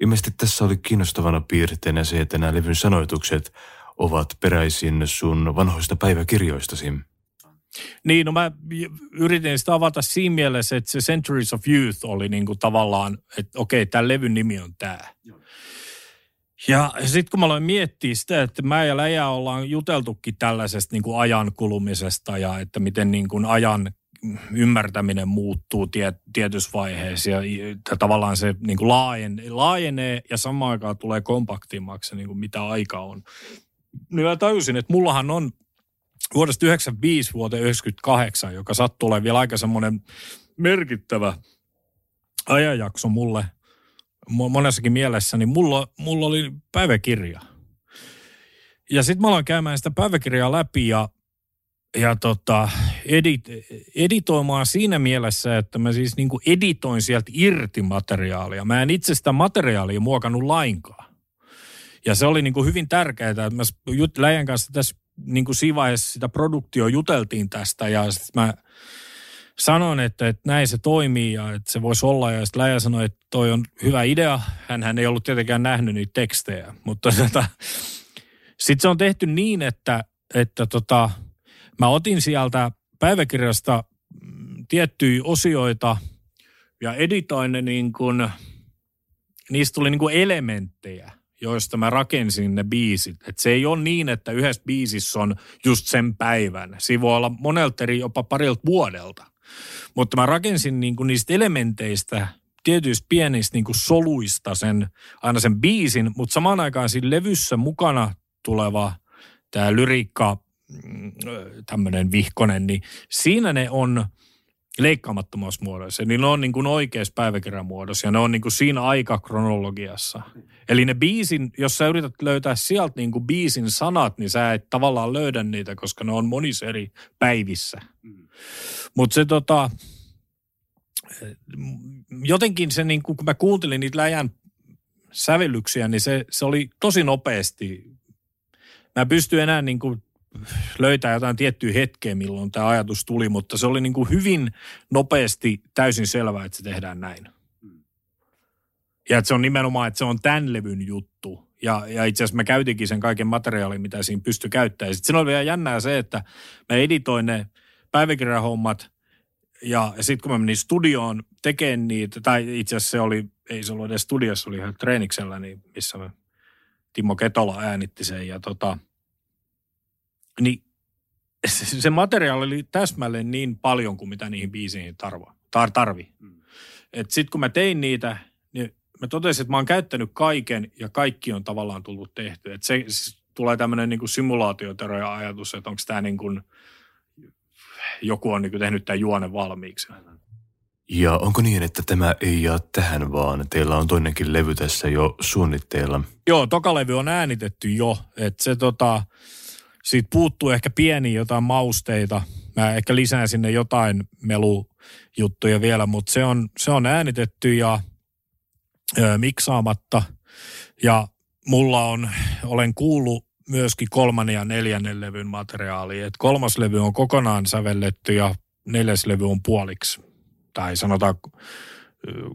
ilmeisesti tässä oli kiinnostavana piirteenä se, että nämä levyn sanoitukset ovat peräisin sun vanhoista päiväkirjoistasi. Niin, no mä yritin sitä avata siinä mielessä, että se Centuries of Youth oli niinku tavallaan, että okei, tämän levyn nimi on tää. Ja sitten kun mä aloin miettiä sitä, että mä ja Läjä ollaan juteltukin tällaisesta niin kuin ajan kulumisesta ja että miten niin kuin ajan ymmärtäminen muuttuu tiet, tietyssä vaiheessa ja tavallaan se niin kuin laajenee, laajenee ja samaan aikaan tulee kompaktimmaksi niin kuin mitä aika on. Niin mä tajusin, että mullahan on vuodesta yhdeksänkymmentäviisi vuoteen yhdeksänkymmentäkahdeksan, joka sattuu olemaan vielä aika semmoinen merkittävä ajanjakso mulle monessakin mielessä, niin mulla, mulla oli päiväkirja. Ja sitten mä aloin käymään sitä päiväkirjaa läpi ja, ja tota, edit, editoimaan siinä mielessä, että mä siis niinku editoin sieltä irti materiaalia. Mä en itse sitä materiaalia muokannut lainkaan. Ja se oli niinku hyvin tärkeää, että mä Läjän kanssa tässä niinku siinä vaiheessa sitä produktio juteltiin tästä ja sitten mä sanoin, että, että näin se toimii ja että se voisi olla. Ja sitten Läjä sanoi, että toi on hyvä idea. Hänhän ei ollut tietenkään nähnyt niitä tekstejä, mutta tota... Sitten se on tehty niin, että, että tota, mä otin sieltä päiväkirjasta tiettyjä osioita ja editoin ne niin kuin, niistä tuli niin kuin elementtejä, joista mä rakensin ne biisit. Et se ei ole niin, että yhdessä biisissä on just sen päivän. Siinä voi olla monelta eri jopa parilta vuodelta. Mutta mä rakensin niin kuin niistä elementeistä tietyistä pienistä niin kuin soluista sen, aina sen biisin, mutta samaan aikaan siinä levyssä mukana tuleva tämä lyriikka, tämmöinen vihkonen, niin siinä ne on leikkaamattomassa muodossa. Eli ne on niin kuin oikeassa päiväkirjan muodossa ja ne on niin kuin siinä aikakronologiassa. Eli ne biisin, jos sä yrität löytää sieltä niin kuin biisin sanat, niin sä et tavallaan löydä niitä, koska ne on monissa eri päivissä. Mutta se tota, jotenkin se niin kuin, kun mä kuuntelin niitä Läjän sävellyksiä, niin se, se oli tosi nopeasti. Mä pystyn enää niin kuin löytämään jotain tiettyä hetkeä, milloin tämä ajatus tuli, mutta se oli niin kuin hyvin nopeasti täysin selvää, että se tehdään näin. Ja että se on nimenomaan, että se on tämän levyn juttu. Ja, ja itse asiassa mä käytinkin sen kaiken materiaalin, mitä siinä pystyi käyttämään. Sitten siinä oli vielä jännää se, että mä editoin ne päiväkirjahommat ja sitten kun mä menin studioon tekemään niitä, tai itse asiassa se oli, ei se ollut edes studiossa, oli ihan treeniksellä, niin missä mä... Timo Ketola äänitti sen ja tota, niin se, se materiaali oli täsmälleen niin paljon kuin mitä niihin biisiin tarva, tar, tarvi. Mm. Et sit kun mä tein niitä, niin mä totesin, että mä oon käyttänyt kaiken ja kaikki on tavallaan tullut tehty. Et se siis tulee tämmönen niinku simulaatioteoria ajatus, että onko tää niin kuin, joku on niinku tehnyt tämän juonen valmiiksi. Ja onko niin, että tämä ei jää tähän vaan? Teillä on toinenkin levy tässä jo suunnitteilla. Joo, toka levy on äänitetty jo. Että se tota, siitä puuttuu ehkä pieniä jotain mausteita. Mä ehkä lisään sinne jotain melujuttuja vielä, mutta se on, se on äänitetty ja ö, miksaamatta. Ja mulla on, olen kuullut myöskin kolmannen ja neljännen levyn materiaalia. Että kolmas levy on kokonaan sävelletty ja neljäs levy on puoliksi. Tai sanotaan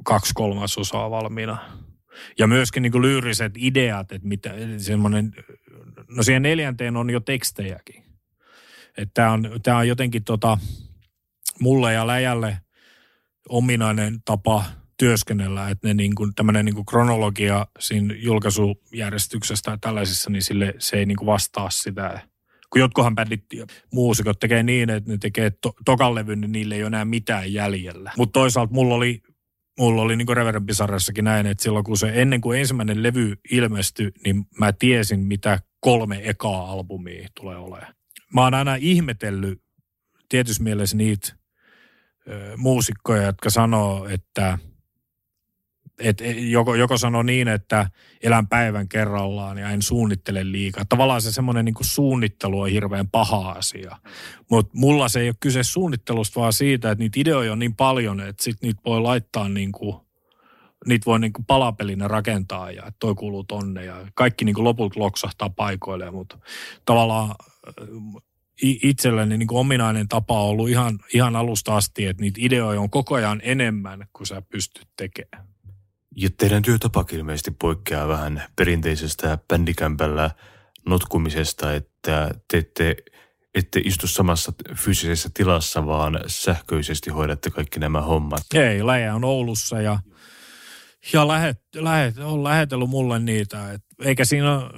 kaksi kolmasosaa valmiina. Ja myöskin niin kuin lyyriset ideat, että mitä semmoinen, no siihen neljänteen on jo tekstejäkin. Että tämä on, tämä on jotenkin tota, mulle ja Läjälle ominainen tapa työskennellä, että ne niin kuin, tämmöinen niin kuin kronologia siinä julkaisujärjestyksessä tai tällaisissa, niin sille se ei niin kuin vastaa sitä. Kun jotkuhan bändit muusikot tekee niin, että ne tekee to- tokan levyn, niin niille ei ole enää mitään jäljellä. Mutta toisaalta mulla oli, mulla oli niin kuin Reverend Bizarressakin näin, että silloin kun se ennen kuin ensimmäinen levy ilmestyi, niin mä tiesin, mitä kolme ekaa albumia tulee olemaan. Mä oon aina ihmetellyt tietyssä mielessä niitä ö, muusikkoja, jotka sanoo, että Et joko, joko sanoo niin, että elän päivän kerrallaan ja en suunnittele liikaa. Tavallaan se semmoinen niin kuin suunnittelu on hirveän paha asia. Mutta mulla se ei ole kyse suunnittelusta, vaan siitä, että niitä ideoja on niin paljon, että sit niitä voi laittaa niin kuin, niitä voi niin kuin palapelinä rakentaa ja toi kuuluu tonne ja kaikki niin kuin lopulta loksahtaa paikoilleen. Mutta tavallaan itselleni niin kuin ominainen tapa on ollut ihan, ihan alusta asti, että niitä ideoja on koko ajan enemmän kuin sä pystyt tekemään. Ja teidän työtapakin ilmeisesti poikkeaa vähän perinteisestä bändikämpällä notkumisesta, että te ette, ette istu samassa fyysisessä tilassa, vaan sähköisesti hoidatte kaikki nämä hommat. Ei, Läjä on Oulussa ja, ja lähet, lähet, on lähetellyt mulle niitä. Et, eikä siinä ole,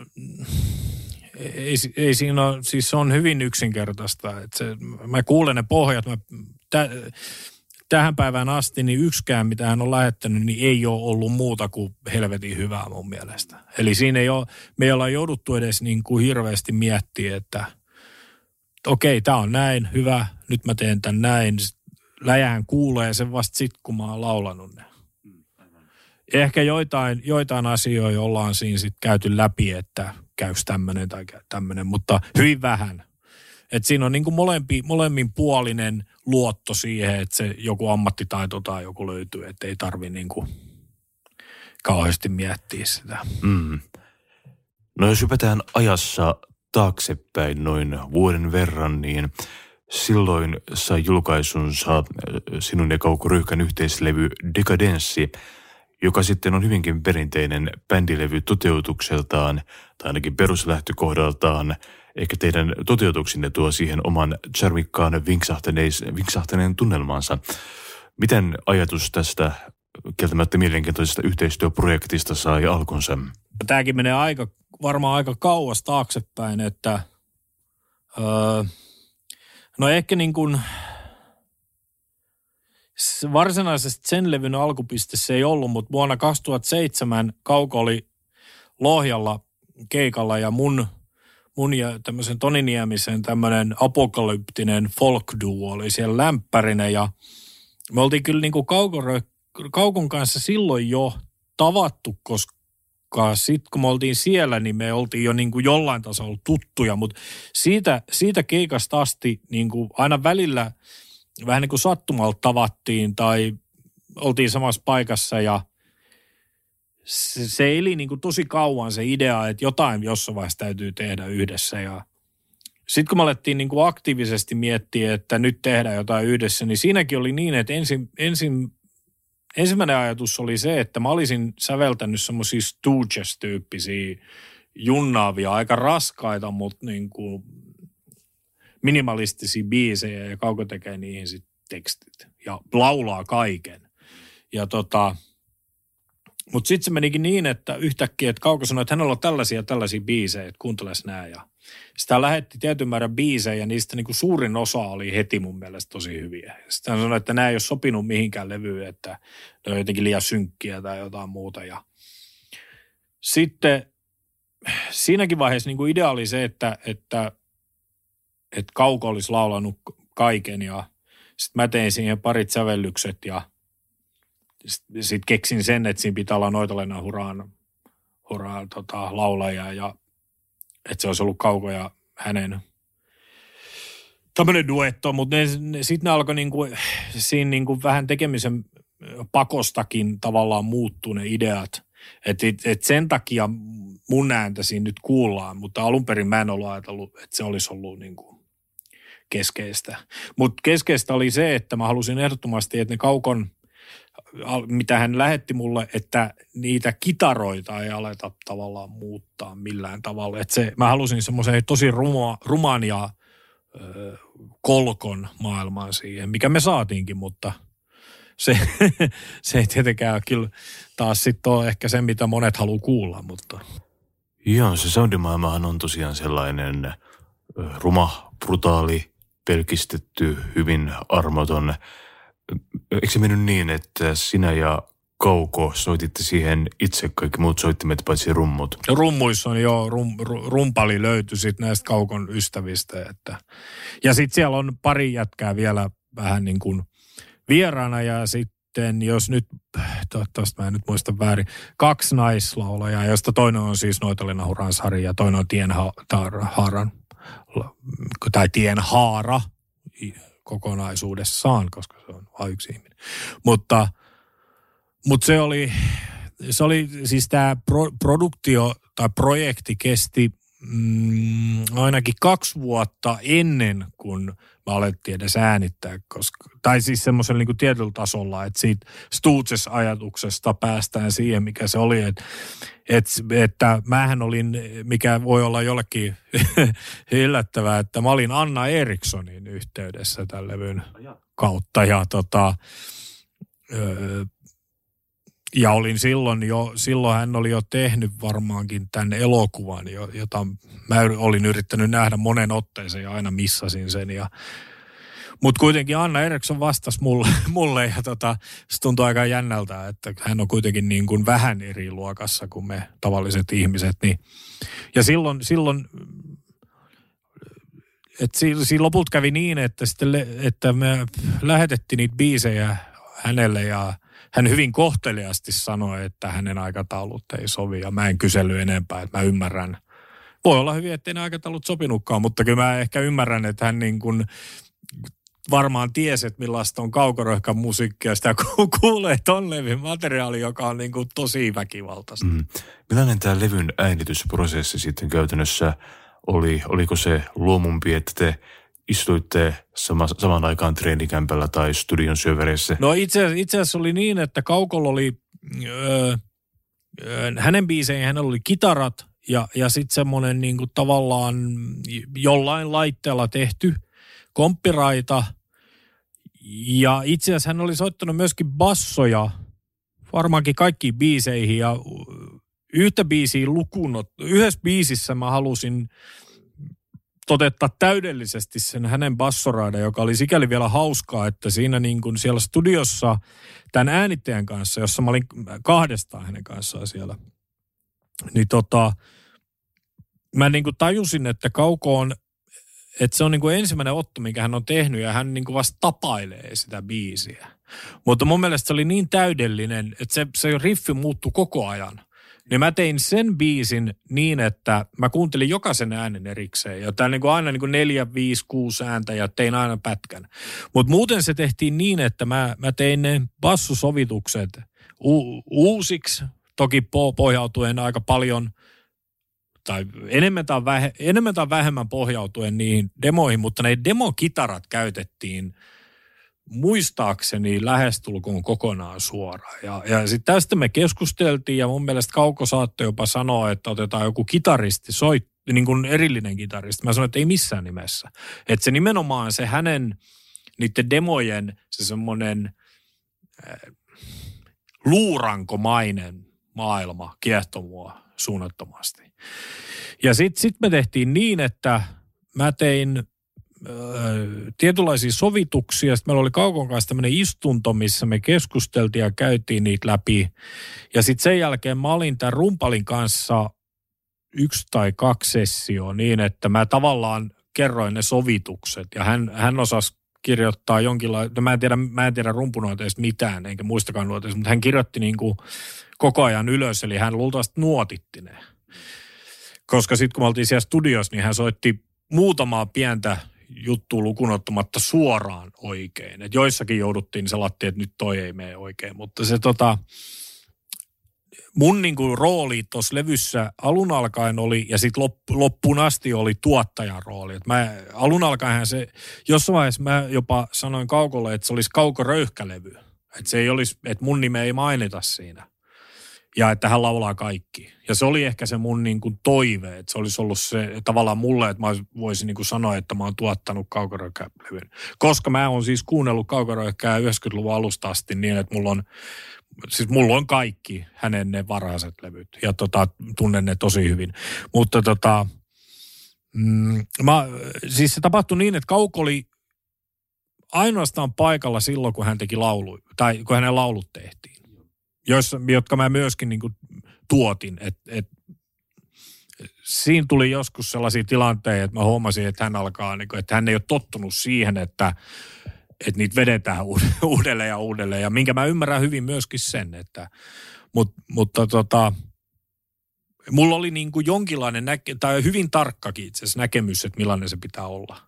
ei, ei siinä ole, siis se on hyvin yksinkertaista. Et se, mä kuulen ne pohjat, mä tä, tähän päivään asti niin yksikään, mitä hän on lähettänyt, niin ei ole ollut muuta kuin helvetin hyvää mun mielestä. Eli siinä ei ole, me ei olla jouduttu edes niin kuin hirveästi miettiä, että okei, tää on näin, hyvä, nyt mä teen tän näin. Läjähän kuulee sen vasta sit, kun mä oon laulanut ne. Ehkä joitain, joitain asioita ollaan siinä sit käyty läpi, että käyks tämmönen tai tämmönen, mutta hyvin vähän. Että siinä on niinku molempi, molemminpuolinen luotto siihen, että se joku ammattitaito tai joku löytyy, että ei tarvi niinku kauheasti miettiä sitä. Mm. No jos hypätään ajassa taaksepäin noin vuoden verran, niin silloin sai julkaisunsa sinun ja Kauko Röyhkän yhteislevy Dekadenssi, joka sitten on hyvinkin perinteinen bändilevy toteutukseltaan, tai ainakin peruslähtökohdaltaan. Ehkä teidän toteutuksinne tuo siihen oman charmikkaan vinksahtaneen tunnelmaansa. Miten ajatus tästä kieltämättä mielenkiintoisesta yhteistyöprojektista sai alkunsa? Tämäkin menee aika, varmaan aika kauas taaksepäin, että öö, no ehkä niin kuin varsinaisesti sen levyn alkupisteessä ei ollut, mutta vuonna kaksituhattaseitsemän Kauko oli Lohjalla keikalla ja mun, mun ja tämmöisen Toni Niemisen tämmöinen apokalyptinen folk-duo oli siellä lämpärinä ja me oltiin kyllä niin kuin Kaukon, Kaukon kanssa silloin jo tavattu, koska sitten kun me oltiin siellä, niin me oltiin jo niin kuin jollain tasolla tuttuja, mutta siitä, siitä keikasta asti niin kuin aina välillä vähän niin kuin sattumalta tavattiin tai oltiin samassa paikassa ja se, se eli niin kuin tosi kauan se idea, että jotain jossain vaiheessa täytyy tehdä yhdessä. Ja sitten kun me alettiin niin kuin aktiivisesti miettiä, että nyt tehdään jotain yhdessä, niin siinäkin oli niin, että ensin, ensin, ensimmäinen ajatus oli se, että mä olisin säveltänyt semmoisia Stooges-tyyppisiä junnaavia, aika raskaita, mutta niin kuin minimalistisia biisejä ja Kauko tekee niihin sit tekstit ja laulaa kaiken. Ja tota, mutta sitten se menikin niin, että yhtäkkiä, että Kauko sanoi, että hänellä on tällaisia ja tällaisia biisejä, että kuunteles nää. Ja sitä lähetti tietyn määrän biisejä ja niistä niinku suurin osa oli heti mun mielestä tosi hyviä. Sitten hän sanoi, että nämä ei ole sopinut mihinkään levyyn, että ne on jotenkin liian synkkiä tai jotain muuta. Ja sitten siinäkin vaiheessa niinku idea oli se, että, että että Kauko olisi laulanut kaiken ja sitten mä tein siihen parit sävellykset ja sitten sit keksin sen, että siinä pitää olla Noitellenouraan huraan, tota, laulajaa ja että se olisi ollut Kauko ja hänen tämmöinen duetto, mutta sitten ne alkoi niinku, siinä niinku vähän tekemisen pakostakin tavallaan muuttuu ne ideat. Että et, et sen takia mun ääntä siinä nyt kuullaan, mutta alun perin mä en ollut ajatellut, että se olisi ollut niin kuin keskeistä. Mutta keskeistä oli se, että mä halusin ehdottomasti, että ne Kaukon, mitä hän lähetti mulle, että niitä kitaroita ei aleta tavallaan muuttaa millään tavalla. Että se, mä halusin semmoisen tosi ruma, ruman ja ö, kolkon maailmaan siihen, mikä me saatiinkin, mutta se, se ei tietenkään kyllä taas sitten ole ehkä se, mitä monet haluaa kuulla, mutta joo, se soundimaailmahan on tosiaan sellainen ruma, brutaali, pelkistetty, hyvin armoton. Eikö se mennyt niin, että sinä ja Kauko soititte siihen itse kaikki muut soittimet paitsi rummut? Rummuissa on joo, rum, rumpali löytyi sitten näistä Kaukon ystävistä. Että. Ja sitten siellä on pari jätkää vielä vähän niin kuin vieraana ja sitten, jos nyt, toivottavasti mä en nyt muista väärin, kaksi naislaulajaa, josta toinen on siis Noitellenouraan Sari ja toinen on Tienhaaran, tai Tienhaara kokonaisuudessaan, koska se on vain yksi ihminen. Mutta, mutta se oli, se oli siis tämä pro, produktio tai projekti kesti mm, ainakin kaksi vuotta ennen kuin mä alettiin edes äänittää, koska, tai siis semmoisella niin kuin tietyllä tasolla, että siitä Stooges-ajatuksesta päästään siihen, mikä se oli, että, että, että mähän olin, mikä voi olla jollekin yllättävää, että mä olin Anna Erikssonin yhteydessä tämän levyn kautta ja tota, öö, ja olin silloin jo, silloin hän oli jo tehnyt varmaankin tämän elokuvan, jota mä olin yrittänyt nähdä monen otteeseen ja aina missasin sen. Ja Mutta kuitenkin Anna Eriksson vastasi mulle, mulle ja tota, se tuntui aika jännältä, että hän on kuitenkin niin kuin vähän eri luokassa kuin me tavalliset ihmiset. Niin. Ja silloin, silloin että siinä lopulta kävi niin, että, sitten, että me lähetettiin niitä biisejä hänelle ja hän hyvin kohteliaasti sanoi, että hänen aikataulut ei sovi ja mä en kysely enempää, että mä ymmärrän. Voi olla hyvin, ettei ne aikataulut sopinutkaan, mutta kyllä mä ehkä ymmärrän, että hän niin kuin varmaan tiesi, että millaista on Kauko Röyhkän musiikkia. Sitä kuulee ton levin materiaali, joka on niin kuin tosi väkivaltaista. Mm. Millainen tämä levyn äänitysprosessi sitten käytännössä oli? Oliko se luomumpi, että te istuitte sama, saman aikaan treenikämpällä tai studion syövereissä? No itse, itse asiassa oli niin, että Kaukolla oli, öö, hänen biiseihin hänellä oli kitarat ja, ja sitten semmoinen niin kuin tavallaan jollain laitteella tehty komppiraita. Ja itse asiassa hän oli soittanut myöskin bassoja varmaankin kaikkiin biiseihin ja yhtä biisiä lukunot. Yhdessä biisissä mä halusin toteuttaa täydellisesti sen hänen bassoraidan, joka oli sikäli vielä hauskaa, että siinä niin kuin siellä studiossa tämän äänittäjän kanssa, jossa mä olin kahdestaan hänen kanssaan siellä, niin tota, mä niin kuin tajusin, että Kauko on, että se on niin kuin ensimmäinen otto, mikä hän on tehnyt ja hän niin kuin vasta tapailee sitä biisiä. Mutta mun mielestä se oli niin täydellinen, että se, se riffi muuttui koko ajan. Niin mä tein sen biisin niin, että mä kuuntelin jokaisen äänen erikseen. Ja tää niinku aina niinku neljä, viisi, kuusi ääntä ja tein aina pätkän. Mutta muuten se tehtiin niin, että mä, mä tein ne bassosovitukset u- uusiksi. Toki po- pohjautuen aika paljon, tai enemmän tai, vähe- enemmän tai vähemmän pohjautuen niihin demoihin. Mutta ne demokitarat käytettiin muistaakseni lähestulkoon kokonaan suoraan. Ja, ja sitten tästä me keskusteltiin ja mun mielestä Kauko saattoi jopa sanoa, että otetaan joku kitaristi, soit, niin kuin erillinen kitaristi. Mä sanoin, että ei missään nimessä. Että se nimenomaan se hänen niiden demojen se semmoinen äh, luurankomainen maailma kiehtoi mua suunnattomasti. Ja sitten sit me tehtiin niin, että mä tein tietynlaisia sovituksia. Sitten meillä oli Kaukon kanssa tämmöinen istunto, missä me keskusteltiin ja käytiin niitä läpi. Ja sitten sen jälkeen mä olin tämän rumpalin kanssa yksi tai kaksi sessioa niin, että mä tavallaan kerroin ne sovitukset. Ja hän, hän osasi kirjoittaa jonkinlaista, mä en tiedä, mä en tiedä rumpunoiteista mitään, enkä muistakaan nuoteista, mutta hän kirjoitti niin kuin koko ajan ylös, eli hän luultavasti nuotitti ne. Koska sitten kun me oltiin siellä studiossa, niin hän soitti muutamaa pientä juttuun lukunottamatta suoraan oikein. Et joissakin jouduttiin selattiin, että nyt toi ei mene oikein. Mutta se tota, mun niinku rooli tuossa levyssä alun alkaen oli, ja sitten loppuun asti oli tuottajan rooli. Et mä, alun alkaenhan se, jossain vaiheessa mä jopa sanoin Kaukolle, että se olisi Kauko Röyhkä-levy. Että se ei olisi, että mun nimeä ei mainita siinä. Ja että hän laulaa kaikki. Ja se oli ehkä se mun niin kuin toive, että se olisi ollut se tavallaan mulle, että mä voisin niin kuin sanoa, että mä oon tuottanut Kauko Röyhkä-levyn. Koska mä oon siis kuunnellut Kauko Röyhkää yhdeksänkymmentäluvun alusta asti niin, että mulla on, siis mulla on kaikki hänen ne varhaiset levyt. Ja tota, tunnen ne tosi hyvin. Mutta tota, mm, mä, siis se tapahtui niin, että Kauko oli ainoastaan paikalla silloin, kun hän teki laulu, tai kun hänen laulut tehtiin. Joissa, jotka mä myöskin niin kuin tuotin. Et, et, siinä tuli joskus sellaisia tilanteita, että mä huomasin, että hän alkaa, niin kuin, että hän ei ole tottunut siihen, että, että niitä vedetään uudelleen ja uudelleen. Ja minkä mä ymmärrän hyvin myöskin sen, että, mut, mutta tota, mulla oli niin kuin jonkinlainen, näke, tai hyvin tarkkakin itse asiassa näkemys, että millainen se pitää olla.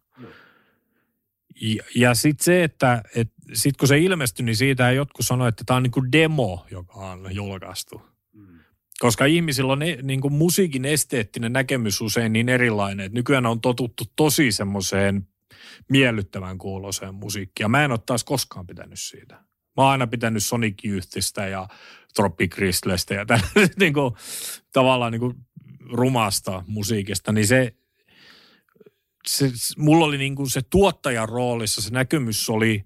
Ja, ja sitten se, että et sitten kun se ilmestyi, niin siitä jotkut sanoivat, että tämä on niin kuin demo, joka on julkaistu. Mm. Koska ihmisillä on ne, niin kuin musiikin esteettinen näkemys usein niin erilainen, että nykyään on totuttu tosi semmoiseen miellyttävän kuuloiseen musiikkiin. Mä en ole taas koskaan pitänyt siitä. Mä oon aina pitänyt Sonic Youthista ja Tropic Ristlestä ja tällaisesta niin kuin, tavallaan niin kuin rumasta musiikista, niin se... Se, mulla oli niin kuin se tuottajan roolissa, se näkemys oli,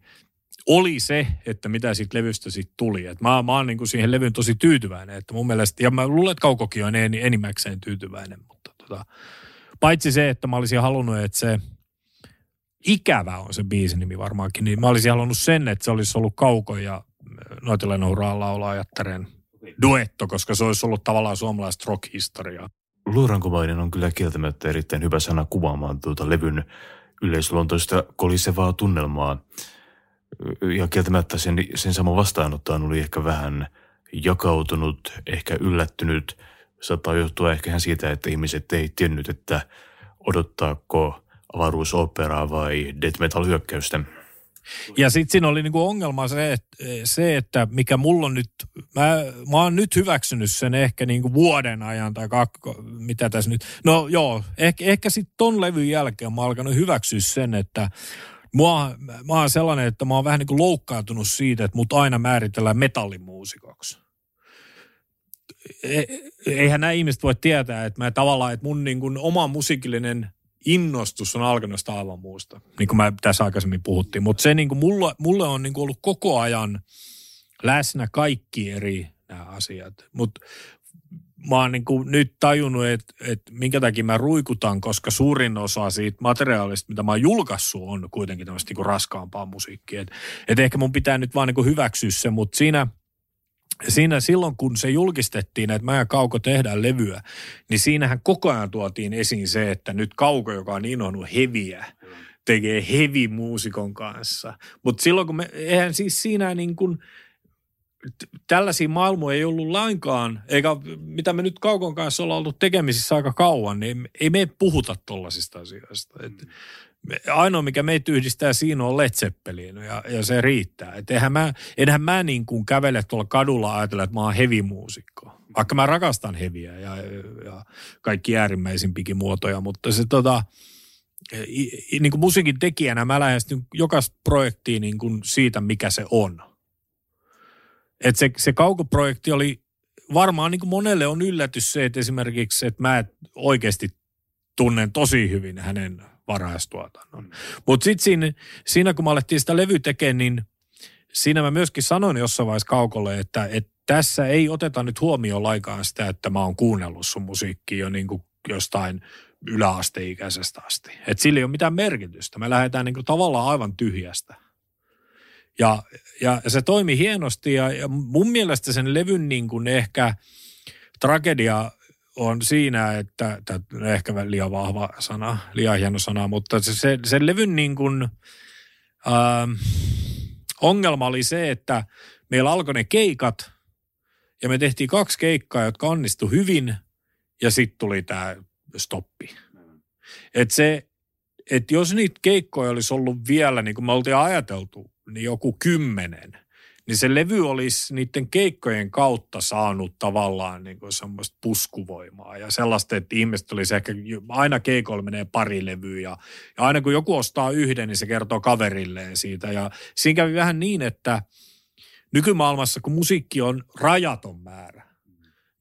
oli se, että mitä siitä levystä sitten tuli. Et mä, mä oon niin kuin siihen levyyn tosi tyytyväinen, että mun mielestä, ja mä luulen, että Kaukokin on en, enimmäkseen tyytyväinen, mutta tota, paitsi se, että mä olisin halunnut, että se Ikävä on se biisin nimi varmaankin, niin mä olisin halunnut sen, että se olisi ollut Kauko ja Noitellenouraa laulajattaren duetto, koska se olisi ollut tavallaan suomalaista rock-historiaa. Luurankomainen on kyllä kieltämättä erittäin hyvä sana kuvaamaan tuota levyn yleisluontoista kolisevaa tunnelmaa. Ja kieltämättä sen, sen saman vastaanottaan oli ehkä vähän jakautunut, ehkä yllättynyt. Saattaa johtua ehkä siitä, että ihmiset ei tiennyt, että odottaako avaruusoperaa vai death metal-hyökkäystä. Ja sitten siinä oli niinku ongelma se, että, se, että mikä mulla on nyt, mä, mä oon nyt hyväksynyt sen ehkä niinku vuoden ajan tai kakko, mitä tässä nyt, no joo, ehkä, ehkä sitten ton levyn jälkeen mä oon alkanut hyväksyä sen, että mua, mä oon sellainen, että mä oon vähän niinku loukkaantunut siitä, että mut aina määritellään metallimuusikoksi. E, eihän nämä ihmiset voi tietää, että mä tavallaan, että mun niinku oma musiikillinen innostus on alkanut sitä aivan muusta, niin kuin mä tässä aikaisemmin puhuttiin. Mutta se niin kuin mulla, mulle on niin kuin ollut koko ajan läsnä kaikki eri nämä asiat. Mutta mä oon niin kuin nyt tajunnut, että et minkä takia mä ruikutan, koska suurin osa siitä materiaalista, mitä mä oon julkaissut, on kuitenkin tämmöistä niin kuin raskaampaa musiikkia. Että et ehkä mun pitää nyt vaan niin kuin hyväksyä se, mutta siinä... Siinä silloin, kun se julkistettiin, että mä ja Kauko tehdään levyä, niin siinähän koko ajan tuotiin esiin se, että nyt Kauko, joka on inhonnut heviä, tekee hevi muusikon kanssa. Mutta silloin, kun me, eihän siis siinä niin kuin, tällaisia maailmoja ei ollut lainkaan, eikä mitä me nyt Kaukon kanssa ollaan oltu tekemisissä aika kauan, niin ei me puhuta tollaisista asioista. Et, ainoa, mikä meitä yhdistää siinä on Led Zeppelin ja, ja se riittää. Et eihän mä, enhän mä niin kuin kävele tuolla kadulla ajatella, että mä oon hevimuusikko. Vaikka mä rakastan heviä ja, ja kaikki äärimmäisimpikin muotoja, mutta se tota, niin kuin musiikin tekijänä mä lähestyn jokaista projektia niin kuin siitä, mikä se on. Et se, se Kauko-projekti oli, varmaan niin kuin monelle on yllätys se, että esimerkiksi, että mä oikeasti tunnen tosi hyvin hänen varaistuotannon. Mutta sitten siinä, siinä, kun me alettiin sitä levy tekemään, niin siinä mä myöskin sanoin jossain vaiheessa Kaukolle, että, että tässä ei oteta nyt huomioon laikaan sitä, että mä oon kuunnellut sun musiikkia jo niin kuin jostain yläasteikäisestä asti. Että sillä ei ole mitään merkitystä. Me lähdetään niin kuin tavallaan aivan tyhjästä. Ja, ja se toimi hienosti ja, ja mun mielestä sen levyn niin kuin ehkä tragedia on siinä, että, tämä on ehkä liian vahva sana, liian hieno sana, mutta se, se, sen levyn niin kuin, ähm, ongelma oli se, että meillä alkoi ne keikat ja me tehtiin kaksi keikkaa, jotka onnistui hyvin ja sitten tuli tämä stoppi. Että se, että jos niitä keikkoja olisi ollut vielä, niin kuin me oltiin ajateltu, niin joku kymmenen, niin se levy olisi niiden keikkojen kautta saanut tavallaan niin kuin semmoista puskuvoimaa ja sellaista, että ihmiset olisi ehkä, aina keikolla menee pari levyä ja, ja aina kun joku ostaa yhden, niin se kertoo kaverilleen siitä ja siinä kävi vähän niin, että nykymaailmassa kun musiikki on rajaton määrä,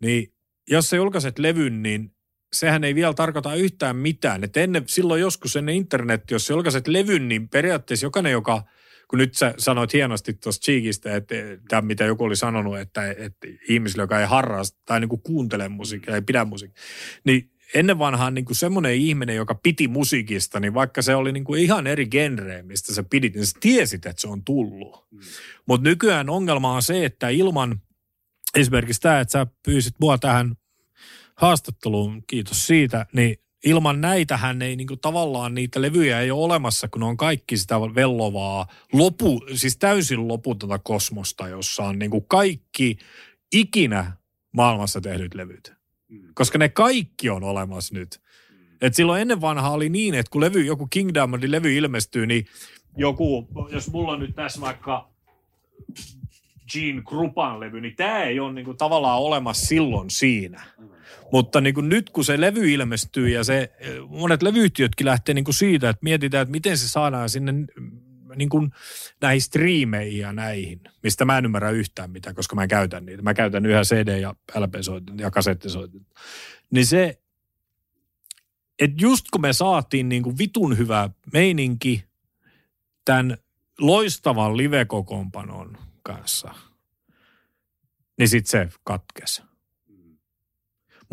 niin jos sä julkaiset levyn, niin sehän ei vielä tarkoita yhtään mitään, että ennen, silloin joskus ennen internet, jos sä julkaiset levyn, niin periaatteessa jokainen, joka kun nyt sä sanoit hienosti tuosta Cheekistä, että tämä mitä joku oli sanonut, että, että ihmisillä, joka ei harrasta tai niin kuin kuuntele musiikkia, ei pidä musiikkia, niin ennen vanhaan niin kuin semmoinen ihminen, joka piti musiikista, niin vaikka se oli niin kuin ihan eri genreä, mistä sä pidit, niin sä tiesit, että se on tullut. Mm. Mutta nykyään ongelma on se, että ilman esimerkiksi tämä, että sä pyysit mua tähän haastatteluun, kiitos siitä, niin ilman näitähän ei niinku tavallaan niitä levyjä ei ole olemassa, kun on kaikki sitä vellovaa, lopu, siis täysin loputonta kosmosta, jossa on niinku kaikki ikinä maailmassa tehdyt levyt. Koska ne kaikki on olemassa nyt. Et silloin ennen vanhaa oli niin, että kun levy, joku King Diamondin levy ilmestyy, niin joku, jos mulla on nyt tässä vaikka Gene Krupan levy, niin tämä ei ole niinku tavallaan olemassa silloin siinä. Mutta niinku nyt kun se levy ilmestyy ja se, monet levyyhtiötkin lähtee niinku siitä, että mietitään, että miten se saadaan sinne niinku näihin striimeihin ja näihin, mistä mä en ymmärrä yhtään mitään, koska mä en käytä niitä. Mä käytän yhä C D ja L P-soitin ja kasettisoitin. Niin se, että just kun me saatiin niinku vitun hyvä meininki tämän loistavan live-kokoonpanon kanssa, niin sitten se katkesi.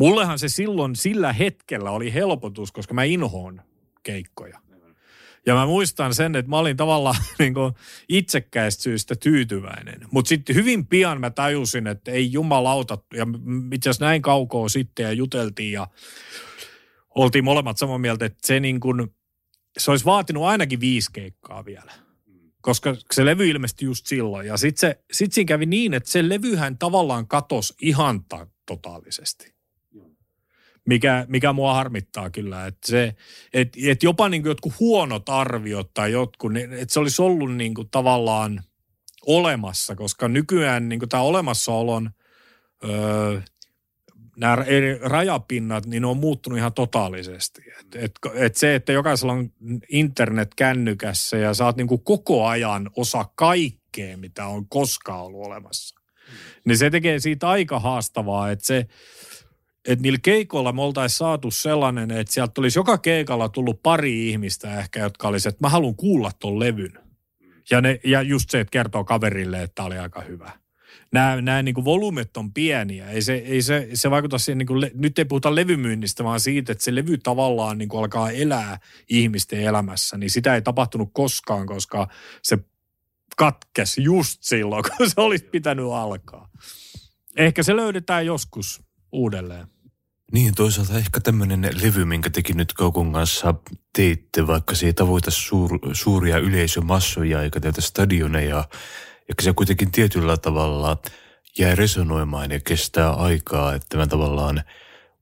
Mullehan se silloin sillä hetkellä oli helpotus, koska mä inhoon keikkoja. Ja mä muistan sen, että mä olin tavallaan niin kuin itsekkäistä syystä tyytyväinen. Mutta sitten hyvin pian mä tajusin, että ei jumalauta. Ja itse asiassa näin Kaukoa sitten ja juteltiin ja oltiin molemmat samaa mieltä, että se, niin kuin, se olisi vaatinut ainakin viisi keikkaa vielä. Koska se levy ilmestyi just silloin. Ja sitten sit siinä kävi niin, että se levyhän tavallaan katosi ihan totaalisesti. Mikä, mikä mua harmittaa kyllä, että se, et, et jopa niin kuin jotkut huonot arviot tai jotkut, että se olisi ollut niin kuin tavallaan olemassa, koska nykyään niin kuin tämä olemassaolon öö, nämä eri rajapinnat, niin ne on muuttunut ihan totaalisesti. Et, et, et se, että jokaisella on internet kännykässä ja sä oot niin kuin koko ajan osa kaikkea, mitä on koskaan ollut olemassa, niin se tekee siitä aika haastavaa, että se... Että niillä keikoilla me oltaisiin saatu sellainen, että sieltä olisi joka keikalla tullut pari ihmistä ehkä, jotka olisivat, että mä haluan kuulla ton levyn. Ja, ne, ja just se, että kertoo kaverille, että tämä oli aika hyvä. Nämä, nämä niin kuin volyymet on pieniä. Ei se, ei se, se vaikuta siihen, niin kuin le, nyt ei puhuta levymyynnistä, vaan siitä, että se levy tavallaan niin kuin alkaa elää ihmisten elämässä. Niin sitä ei tapahtunut koskaan, koska se katkesi just silloin, kun se olisi pitänyt alkaa. Ehkä se löydetään joskus uudelleen. Niin, toisaalta ehkä tämmöinen levy, minkä teki nyt Kaukon kanssa teitte, vaikka se ei tavoita suur, suuria yleisömassoja eikä tätä stadioneja, eikä se kuitenkin tietyllä tavalla jää resonoimaan ja kestää aikaa, että mä tavallaan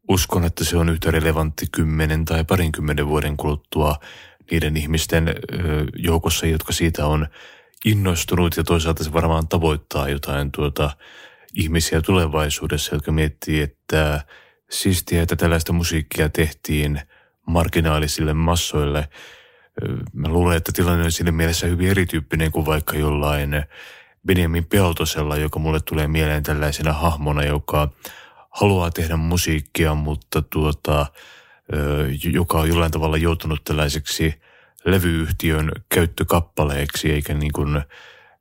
uskon, että se on yhtä relevantti kymmenen tai parinkymmenen vuoden kuluttua niiden ihmisten joukossa, jotka siitä on innostunut, ja toisaalta se varmaan tavoittaa jotain tuota ihmisiä tulevaisuudessa, jotka miettii, että siistiä, että tällaista musiikkia tehtiin marginaalisille massoille. Mä luulen, että tilanne on siinä mielessä hyvin erityyppinen kuin vaikka jollain Benjamin Peltosella, joka mulle tulee mieleen tällaisena hahmona, joka haluaa tehdä musiikkia, mutta tuota, joka on jollain tavalla joutunut tällaiseksi levyyhtiön käyttökappaleeksi, eikä niin kuin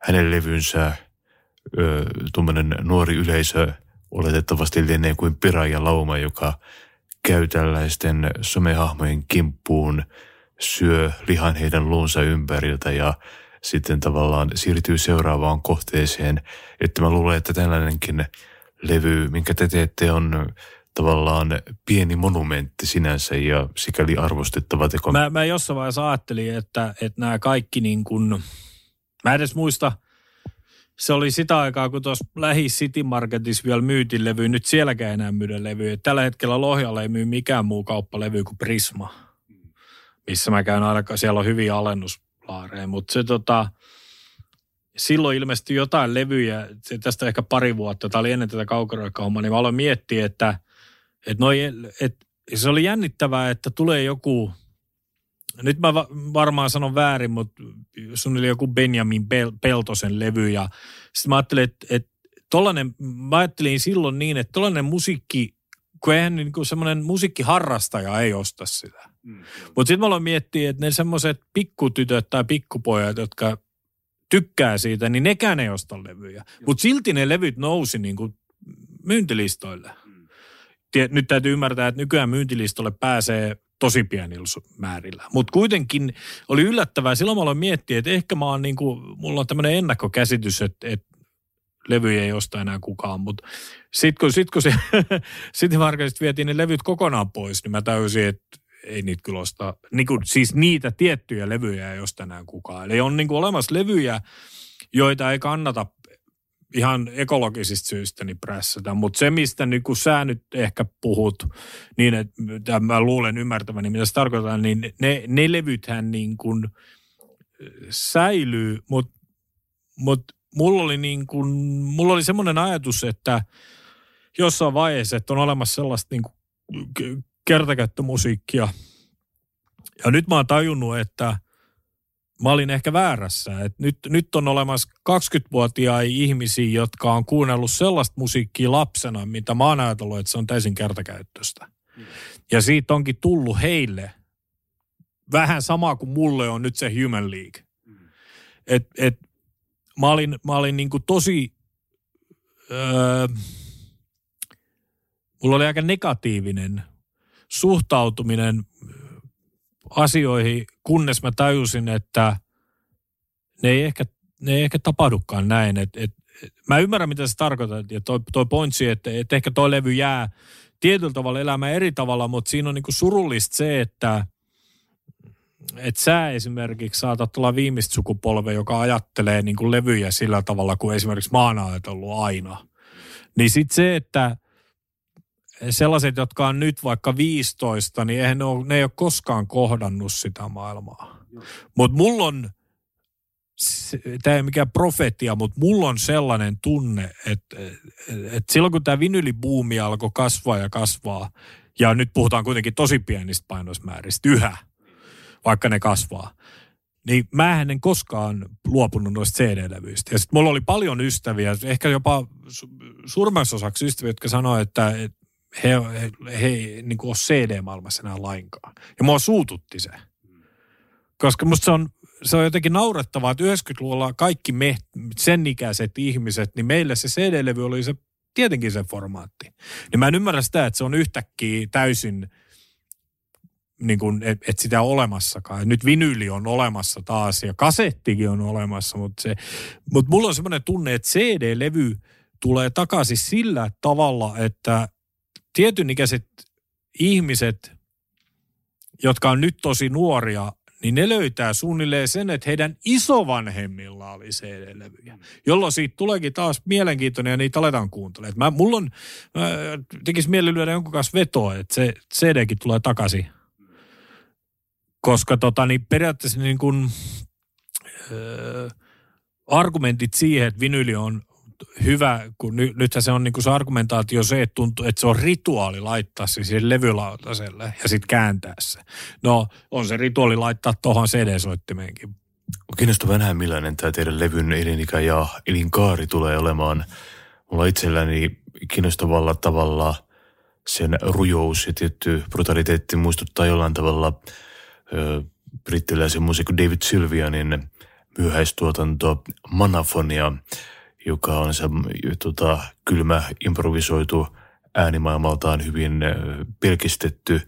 hänen levynsä tuommoinen nuori yleisö oletettavasti lienee kuin piraajan lauma, joka käy tällaisten somehahmojen kimppuun, syö lihan heidän luunsa ympäriltä ja sitten tavallaan siirtyy seuraavaan kohteeseen. Että mä luulen, että tällainenkin levy, minkä te teette, on tavallaan pieni monumentti sinänsä ja sikäli arvostettava teko. Mä, mä jossain vaiheessa ajattelin, että, että nämä kaikki niin kuin, mä edes muista, se oli sitä aikaa, kun tuossa Lähi-City Marketissa vielä myytiin levyä. Nyt sielläkään enää myydä levyä. Tällä hetkellä Lohjalla ei myy mikään muu kauppalevy kuin Prisma, missä mä käyn ainakaan. Siellä on hyviä alennuslaareja, mutta se tota, silloin ilmestyi jotain levyjä, tästä ehkä pari vuotta, tämä oli ennen tätä kaukoröikkähommaa, niin mä aloin miettiä, että, että, noi, että se oli jännittävää, että tulee joku... Nyt mä varmaan sanon väärin, mutta sun oli joku Benjamin Peltosen levy ja sitten mä ajattelin, että, että tollainen, mä ajattelin silloin niin, että tollainen musiikki, kun eihän niin kuin semmoinen musiikkiharrastaja ei osta sitä. Mm. Mutta sitten mä aloin miettiä, että ne semmoiset pikkutytöt tai pikkupojat, jotka tykkää siitä, niin nekään ei osta levyjä. Mutta silti ne levyt nousi niin kuin myyntilistoille. Mm. Nyt täytyy ymmärtää, että nykyään myyntilistolle pääsee tosi pienillä määrillä. Mutta kuitenkin oli yllättävää. Silloin mä aloin miettiä, että ehkä mä oon niin kuin, mulla on tämmöinen ennakkokäsitys, että, että levyjä ei osta enää kukaan. Mutta sitten kun, sit, kun se Citymarketista vietiin ne levyt kokonaan pois, niin mä täysin, että ei niitä kyllä osta. Niin kuin, siis niitä tiettyjä levyjä ei osta enää kukaan. Eli on niin kuin olemassa levyjä, joita ei kannata ihan ekologisista syistä niin prässätä, mutta se mistä niin kun sä nyt ehkä puhut, niin että mä luulen ymmärtäväni, mitä se tarkoittaa, niin ne, ne levythän niin kuin säilyy, mutta mut mulla oli niin kuin, mulla oli semmoinen ajatus, että jossain vaiheessa, että on olemassa sellaista niin kuin kertakäyttömusiikkia, ja nyt mä oon tajunnut, että mä olin ehkä väärässä. Et nyt, nyt on olemassa kaksikymmentävuotiaita ihmisiä, jotka on kuunnellut sellaista musiikkia lapsena, mitä mä oon ajatellut, että se on täysin kertakäyttöistä. Mm. Ja siitä onkin tullut heille vähän samaa kuin mulle on nyt se Human League. Mm. Et, et, mä olin, mä olin niinku tosi... Öö, mulla oli aika negatiivinen suhtautuminen asioihin, kunnes mä tajusin, että ne ei ehkä, ne ei ehkä tapahdukaan näin. Et, et, et, mä ymmärrän, mitä sä tarkoitat. Ja toi, toi pointsi, että et ehkä toi levy jää tietyllä tavalla elämään eri tavalla, mutta siinä on niinku surullista se, että et sä esimerkiksi saatat olla viimeistä sukupolvea, joka ajattelee niinku levyjä sillä tavalla, kuin esimerkiksi mä oon ajatellut aina. Niin sitten se, että sellaiset, jotka on nyt vaikka viisitoista, niin eihän ne, ole, ne ei ole koskaan kohdannut sitä maailmaa. Mutta mulla on, tämä ei ole mikään profetia, mutta mulla on sellainen tunne, että, että silloin kun tämä vinylibuumi alkoi kasvaa ja kasvaa, ja nyt puhutaan kuitenkin tosi pienistä painosmääristä yhä, vaikka ne kasvaa, niin mä en koskaan luopunut noista C D-levyistä. Ja sitten mulla oli paljon ystäviä, ehkä jopa suurimmaksi osaksi ystäviä, jotka sanoi, että he, he, he ei niin kuin ole C D-maailmassa enää lainkaan. Ja mua suututti se. Koska musta se on, se on jotenkin naurettavaa, että yhdeksänkymmentäluvulla kaikki me, sen ikäiset ihmiset, niin meille se C D-levy oli se, tietenkin se formaatti. Niin mä en ymmärrä sitä, että se on yhtäkkiä täysin, niin kuin, et, et sitä olemassakaan. Nyt vinyyli on olemassa taas ja kasettikin on olemassa, mutta se, mut mulla on semmoinen tunne, että C D-levy tulee takaisin sillä tavalla, että tietyn ikäiset ihmiset, jotka on nyt tosi nuoria, niin ne löytää suunnilleen sen, että heidän isovanhemmilla oli C D-levyjä, jolloin siitä tuleekin taas mielenkiintoinen ja niitä aletaan kuuntelemaan. Mä, mulla on, mä tekisi mieli lyödä jonkun kanssa vetoa, että se C D:kin tulee takaisin. Koska tota, niin periaatteessa niin kun, ö, argumentit siihen, että vinyli on hyvä, kun ny, nythän se on niin kun se argumentaatio se, että, tuntuu, että se on rituaali laittaa se siihen levylautaselle ja sitten kääntää se. No, on se rituaali laittaa tuohon C D-soittimeenkin. Kiinnostaa vähän, millainen tämä teidän levyn elinikä ja elinkaari tulee olemaan. Mulla itselläni kiinnostavalla tavalla sen rujous ja tietty brutaliteetti muistuttaa jollain tavalla brittiläisen muusikon David Sylvianin myöhäistuotanto Manafonia, joka on se tota, kylmä, improvisoitu, äänimaailmaltaan hyvin pelkistetty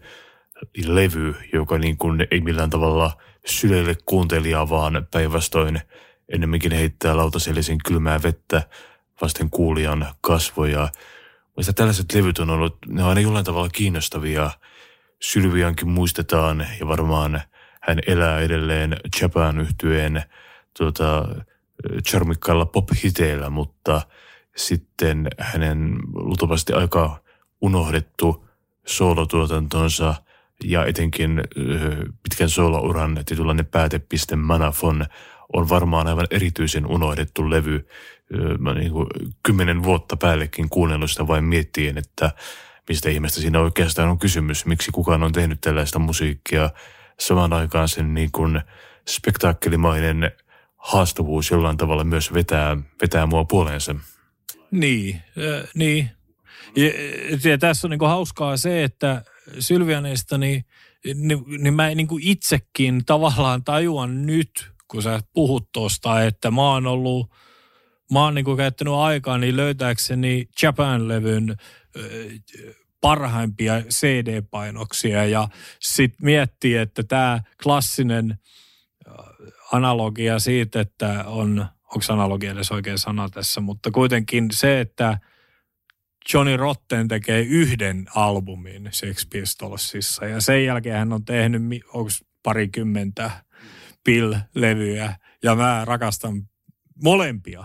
levy, joka niin kuin ei millään tavalla syleille kuuntelijaa, vaan päinvastoin ennemminkin heittää lautasellisen kylmää vettä vasten kuulijan kasvoja. Mutta tällaiset levyt on ollut, ne on aina jollain tavalla kiinnostavia. Sylviankin muistetaan ja varmaan hän elää edelleen Japan yhtyeen tuota, charmikkailla pop-hiteillä, mutta sitten hänen luultavasti aika unohdettu soolotuotantonsa ja etenkin pitkän soolouran tietynlainen päätepiste Manafon on varmaan aivan erityisen unohdettu levy. Mä niin kuin kymmenen vuotta päällekin kuunnellut sitä vain miettien, että mistä ihmeestä siinä oikeastaan on kysymys, miksi kukaan on tehnyt tällaista musiikkia. Samaan aikaan sen niin kuin spektaakkelimainen haastavuus jollain tavalla myös vetää, vetää mua puoleensa. Niin, äh, niin. Ja, ja tässä on niin kuin hauskaa se, että Sylvianeista, niin, niin, niin mä niin kuin itsekin tavallaan tajuan nyt, kun sä puhut tuosta, että mä oon ollut, mä oon niin kuin käyttänyt aikaa, niin löytääkseni Japan-levyn parhaimpia C D-painoksia ja sitten miettii, että tämä klassinen analogia siitä, että on, onko analogia edes oikea sana tässä, mutta kuitenkin se, että Johnny Rotten tekee yhden albumin Sex Pistolsissa ja sen jälkeen hän on tehnyt onko parikymmentä Bill-levyä ja mä rakastan molempia,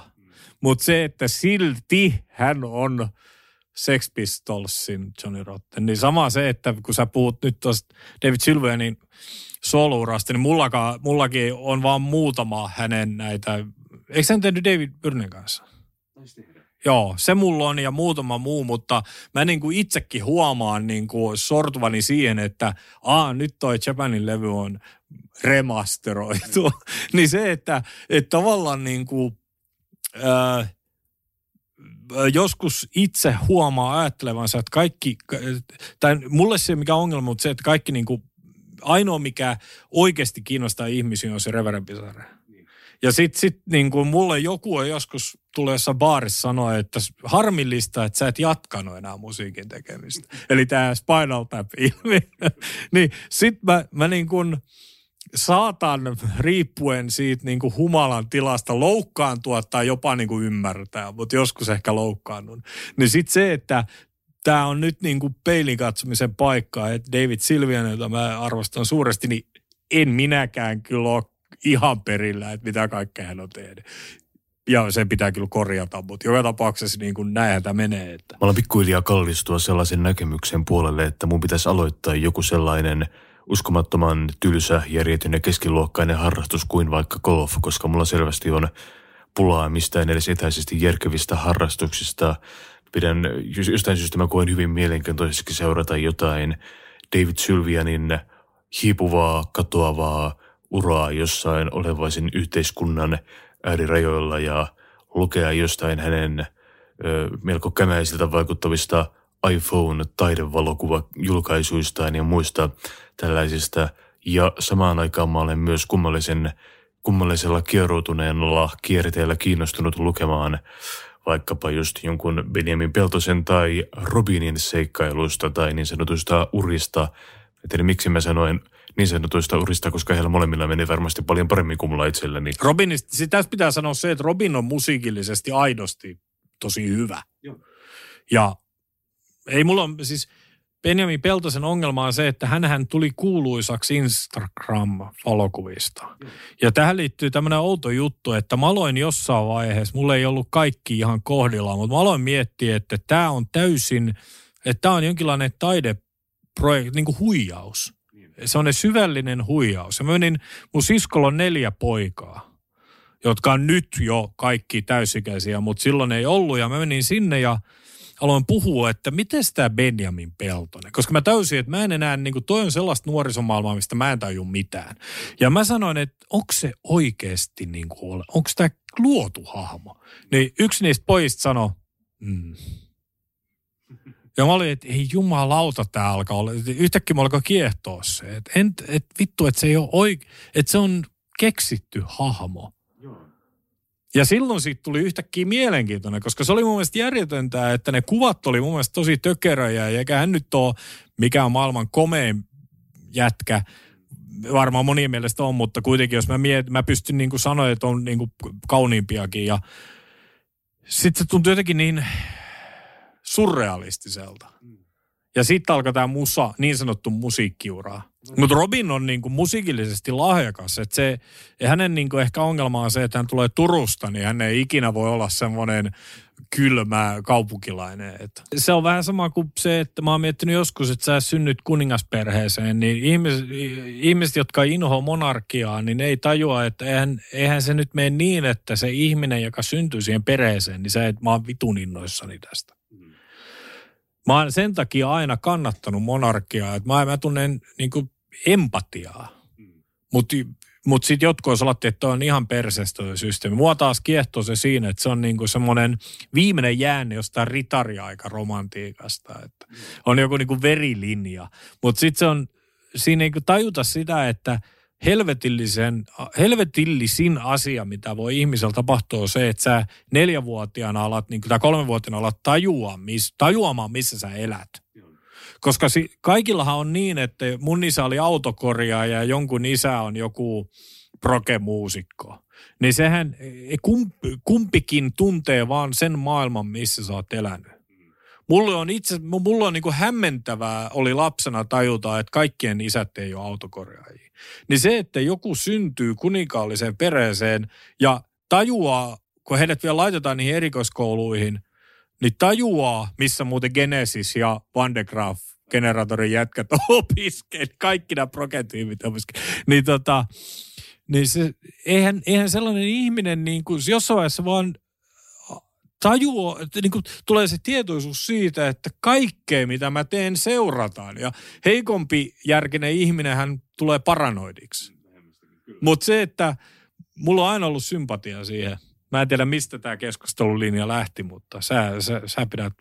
mutta se, että silti hän on Sex Pistolsin Johnny Rotten, niin sama se, että kun sä puhut nyt tuosta David Sylvianin soolourasta, niin mullakaan, mullakin on vaan muutama hänen näitä, eikö hän tehnyt David Byrnen kanssa? Joo, se mulla on ja muutama muu, mutta mä niin kuin itsekin huomaan niin kuin sortuvani siihen, että aa, nyt toi Japanin levy on remasteroitu. Mm. Niin se, että, että tavallaan niin kuin, öö, joskus itse huomaa ajattelevansa, että kaikki, tai mulle se ei ole mikään ongelma, mutta se, että kaikki niin kuin, ainoa mikä oikeasti kiinnostaa ihmisiä on se Reverend Bizarre. Niin. Ja sit, sit niin kuin mulle joku on joskus tullut jossain baarissa sanoa, että harmillista, että sä et jatkanut enää musiikin tekemistä. Eli tää Spinal Tap-ilmiö. Niin sit mä, mä niin kuin saatan riippuen siitä niin kuin humalan tilasta loukkaantua tai jopa niin kuin ymmärtää, mutta joskus ehkä loukkaannun. Niin sit se, että tää on nyt niin kuin peilin katsomisen paikka, että David Silvian, jota mä arvostan suuresti, niin en minäkään kyllä ole ihan perillä, että mitä kaikkea hän on tehnyt. Ja sen pitää kyllä korjata, mutta joka tapauksessa niin kuin näinhän tämä menee. Että. Mä olen pikkuhiljaa kallistua sellaisen näkemyksen puolelle, että mun pitäisi aloittaa joku sellainen uskomattoman tylsä, järjetyn ja keskiluokkainen harrastus kuin vaikka golf, koska mulla selvästi on pulaa mistään edes etäisesti järkevistä harrastuksista. Pidän jostain syystä mä koen hyvin mielenkiintoisesti seurata jotain David Sylvianin hiipuvaa, katoavaa uraa jossain olevaisen yhteiskunnan äärirajoilla ja lukea jostain hänen ö, melko kämäisiltä vaikuttavista iPhone-taidevalokuvajulkaisuistaan ja muista tällaisista. Ja samaan aikaan mä olen myös kummallisen, kummallisella kieroutuneella kierteellä kiinnostunut lukemaan vaikkapa just jonkun Benjamin Peltosen tai Robinin seikkailuista tai niin sanotuista urista. Eli miksi mä sanoin niin sanotuista urista, koska heillä molemmilla meni varmasti paljon paremmin kuin mulla itselläni. Robinista, sitä pitää sanoa se, että Robin on musiikillisesti aidosti tosi hyvä. Joo. Ja ei mulla on, siis Benjamin Peltosen ongelma on se, että hänhän tuli kuuluisaksi Instagram-valokuvista. Mm. Ja tähän liittyy tämmöinen outo juttu, että mä aloin jossain vaiheessa, mulla ei ollut kaikki ihan kohdillaan, mutta mä aloin miettiä, että tämä on täysin, että tämä on jonkinlainen taideprojekti, niin kuin huijaus. Mm. Se on ne syvällinen huijaus. Ja mä menin, mun siskolla on neljä poikaa, jotka on nyt jo kaikki täysikäisiä, mutta silloin ei ollut. Ja mä menin sinne ja aloin puhua, että miten tämä Benjamin Peltonen, koska mä täysin, että mä en enää, niin kuin toi on sellaista nuorisomaailmaa, mistä mä en tajua mitään. Ja mä sanoin, että onko se oikeasti niin kuin ole, onko tämä luotu hahmo? Niin yksi niistä pojista sanoi, mm. Ja mä olin, että ei jumalauta tää alkaa olla, yhtäkkiä mä alkoi kiehtoa se, että et, vittu, että se ei ole oike, että se on keksitty hahmo. Ja silloin siitä tuli yhtäkkiä mielenkiintoinen, koska se oli mun mielestä järjetöntä, että ne kuvat oli mun mielestä tosi tökeröjä, ja eikä hän nyt ole mikään maailman komein jätkä, varmaan monien mielestä on, mutta kuitenkin jos mä, miet, mä pystyn niin kuin sanoa, että on niin kuin kauniimpiakin, ja sitten se tuntui jotenkin niin surrealistiselta. Ja sitten alkaa tämä musa, niin sanottu musiikkiuraa. Mutta Robin on niinku musiikillisesti lahjakas. Et se, hänen niinku ehkä ongelma on se, että hän tulee Turusta, niin hän ei ikinä voi olla semmoinen kylmä kaupunkilainen. Et se on vähän sama kuin se, että mä oon miettinyt joskus, että sä synnyt kuningasperheeseen, niin ihmiset, ihmiset jotka inhoa monarkiaa, niin ei tajua, että eihän, eihän se nyt mene niin, että se ihminen, joka syntyy siihen perheeseen, niin sä et, mä oon vitun innoissani tästä. Mä oon sen takia aina kannattanut monarkiaa, että mä, mä tunnen niinku empatiaa. Mutta mut sitten jotkut sanottiin, että on ihan perseistöön systeemi. Mua taas kiehtoo se siinä, että se on niinku semmoinen viimeinen jäänne jostain ritariaikaromantiikasta. Että on joku niinku verilinja. Mutta sitten se on, siinä ei tajuta sitä, että helvetillisen, helvetillisin asia, mitä voi ihmisellä tapahtua, on se, että sä neljävuotiaana alat, niin tai kolmenvuotiaana alat tajua, mis, tajuamaan, missä sä elät. Koska si, kaikillahan on niin, että mun isä oli autokorjaaja ja jonkun isä on joku proke-muusikko. Niin sehän kump, kumpikin tuntee vaan sen maailman, missä sä oot elänyt. Mulla on itse, mulla on niin kuin hämmentävää oli lapsena tajuta, että kaikkien isät ei ole autokorjaajia. Niin se, että joku syntyy kuninkaalliseen perheeseen ja tajuaa, kun heidät vielä laitetaan niihin erikoiskouluihin, niin tajuaa, missä muuten Genesis ja Van de Graaff generaatorin jätkät opiskeli, kaikki nämä progetiivit opiskeli. Niin tota, niin se, eihän, eihän sellainen ihminen niin kuin jossain vaiheessa vaan tajua, niin kuin tulee se tietoisuus siitä, että kaikkea mitä mä teen seurataan. Ja heikompi järkinen ihminen hän tulee paranoidiksi. Mutta se, että mulla on aina ollut sympatia siihen. Mä en tiedä, mistä tämä keskustelulinja lähti, mutta sä, sä, sä pidät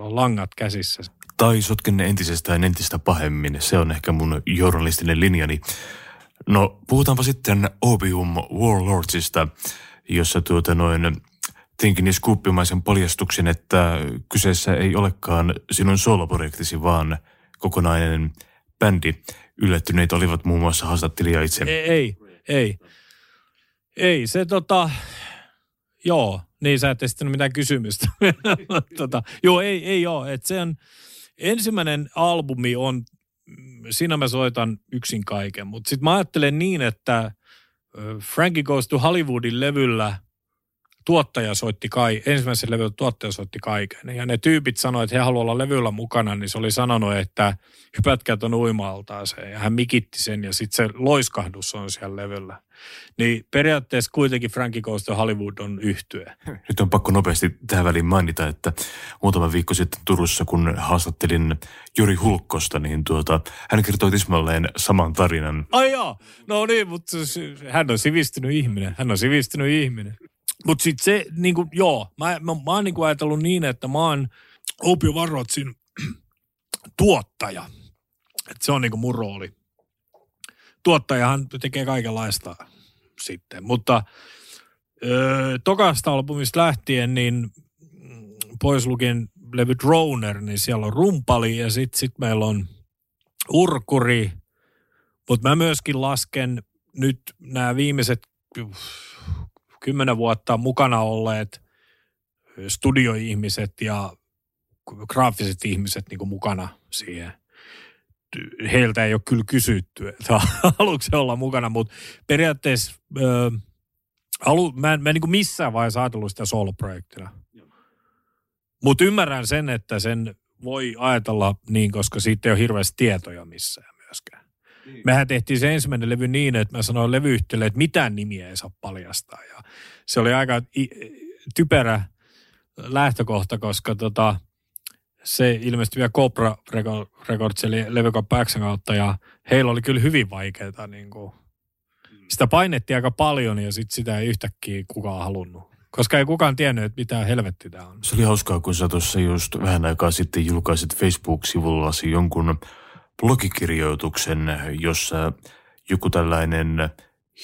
langat käsissä. Tai sotken ne entisestään entistä pahemmin. Se on ehkä mun journalistinen linjani. No, puhutaanpa sitten Opium Warlordsista, jossa tuota noin tinkin iskuuppimaisen paljastuksen, että kyseessä ei olekaan sinun soloprojektisi, vaan kokonainen bändi. Yllättyneitä olivat muun muassa haastattelija itse. Ei, ei, ei. Ei, se tota, joo, niin sä et esittänyt mitään kysymystä. tota, joo, ei, ei joo, että se on, ensimmäinen albumi on, siinä mä soitan yksin kaiken, mutta sitten mä ajattelen niin, että Frankie Goes to Hollywoodin levyllä tuottaja soitti kai, ensimmäisen levyllä tuottaja soitti kaiken. Ja ne tyypit sanoivat, että he haluavat olla levyllä mukana, niin se oli sanonut, että hypätkää ton uima-altaaseen. Ja hän mikitti sen ja sitten se loiskahdus on siellä levyllä. Niin periaatteessa kuitenkin Frankie Goes to Hollywood on yhtye. Nyt on pakko nopeasti tähän väliin mainita, että muutama viikko sitten Turussa, kun haastattelin Jori Hulkkosta, niin tuota, hän kertoi tismalleen saman tarinan. Ai joo, no niin, mutta hän on sivistynyt ihminen, hän on sivistynyt ihminen. Mutta sitten se, niin kuin, joo, mä, mä, mä oon niin kuin ajatellut niin, että mä oon Opium Warlordsin tuottaja. Että se on niin kuin mun rooli. Tuottajahan tekee kaikenlaista sitten, mutta öö, tokasta albumista lähtien, niin pois lukien levy Droner, niin siellä on rumpali ja sitten sit meillä on urkuri. Mutta mä myöskin lasken nyt nämä viimeiset kymmenen vuotta mukana olleet studioihmiset ja graafiset ihmiset niin kuin mukana siihen. Heiltä ei ole kyllä kysytty, että haluatko se olla mukana, mutta periaatteessa ö, halu, mä en, mä en niin kuin missään vaiheessa ajatellut sitä soloprojektina. Mutta ymmärrän sen, että sen voi ajatella niin, koska siitä ei ole hirveästi tietoja missään myöskään. Niin. Mehän tehtiin se ensimmäinen levy niin, että mä sanoin levyyhtiölle, että mitään nimiä ei saa paljastaa. Ja se oli aika typerä lähtökohta, koska tota, se ilmestyi vielä Cobra Records, eli levykauppa X:n kautta, ja heillä oli kyllä hyvin vaikeaa. Niin kuin. Sitä painettiin aika paljon, ja sitten sitä ei yhtäkkiä kukaan halunnut. Koska ei kukaan tiennyt, että mitä helvetti tämä on. Se oli hauskaa, kun sä tuossa just vähän aikaa sitten julkaisit Facebook-sivullasi jonkun blogikirjoituksen, jossa joku tällainen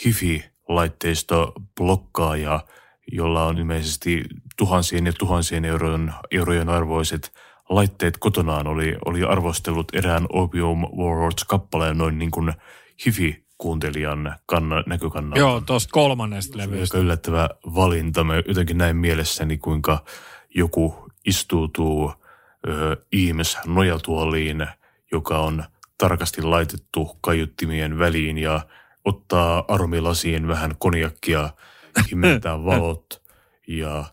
hifi-laitteisto blokkaaja, jolla on ilmeisesti tuhansien ja tuhansien euron, eurojen arvoiset laitteet kotonaan, oli, oli arvostellut erään Opium Warlords-kappaleen noin niin kuin hifi-kuuntelijan kannan, näkökannalta. Joo, tuosta kolmannesta levystä. Yllättävä valinta. Mä jotenkin näin mielessäni, kuinka joku istuutuu ö, ihmisnojatuoliin, joka on tarkasti laitettu kaiuttimien väliin ja ottaa armilasien vähän konjakkia, himentää valot ja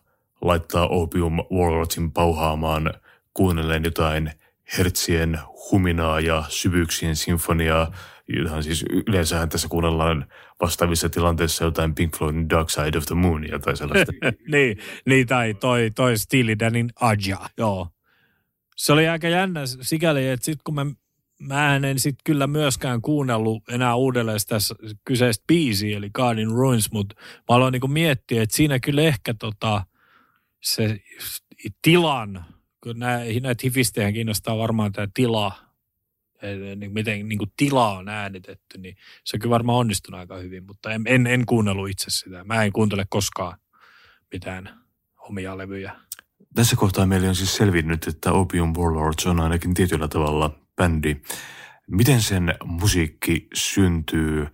laittaa Opium Warlordsin pauhaamaan kuunnelleen jotain hertsien huminaa ja syvyyksien sinfoniaa. Jotahan siis yleensähän tässä kuunnellaan vastaavissa tilanteissa jotain Pink Floydin Dark Side of the Moonia tai sellaista. niin, niin, tai toi, toi Steely-Danin Aja, joo. Se oli aika jännä sikäli, että sitten kun mä, mä en sitten kyllä myöskään kuunnellut enää uudelleen sitä kyseistä biisiä, eli God in Ruins, mutta mä aloin niinku miettiä, että siinä kyllä ehkä tota, se tilan, kun nää, näitä hifistejä kiinnostaa varmaan tämä tila, miten niinku tila on äänitetty, niin se on kyllä varmaan onnistunut aika hyvin, mutta en, en, en kuunnellut itse sitä. Mä en kuuntele koskaan mitään omia levyjä. Tässä kohtaa meillä on siis selvinnyt, että Opium Warlords on ainakin tietyllä tavalla bändi. Miten sen musiikki syntyy?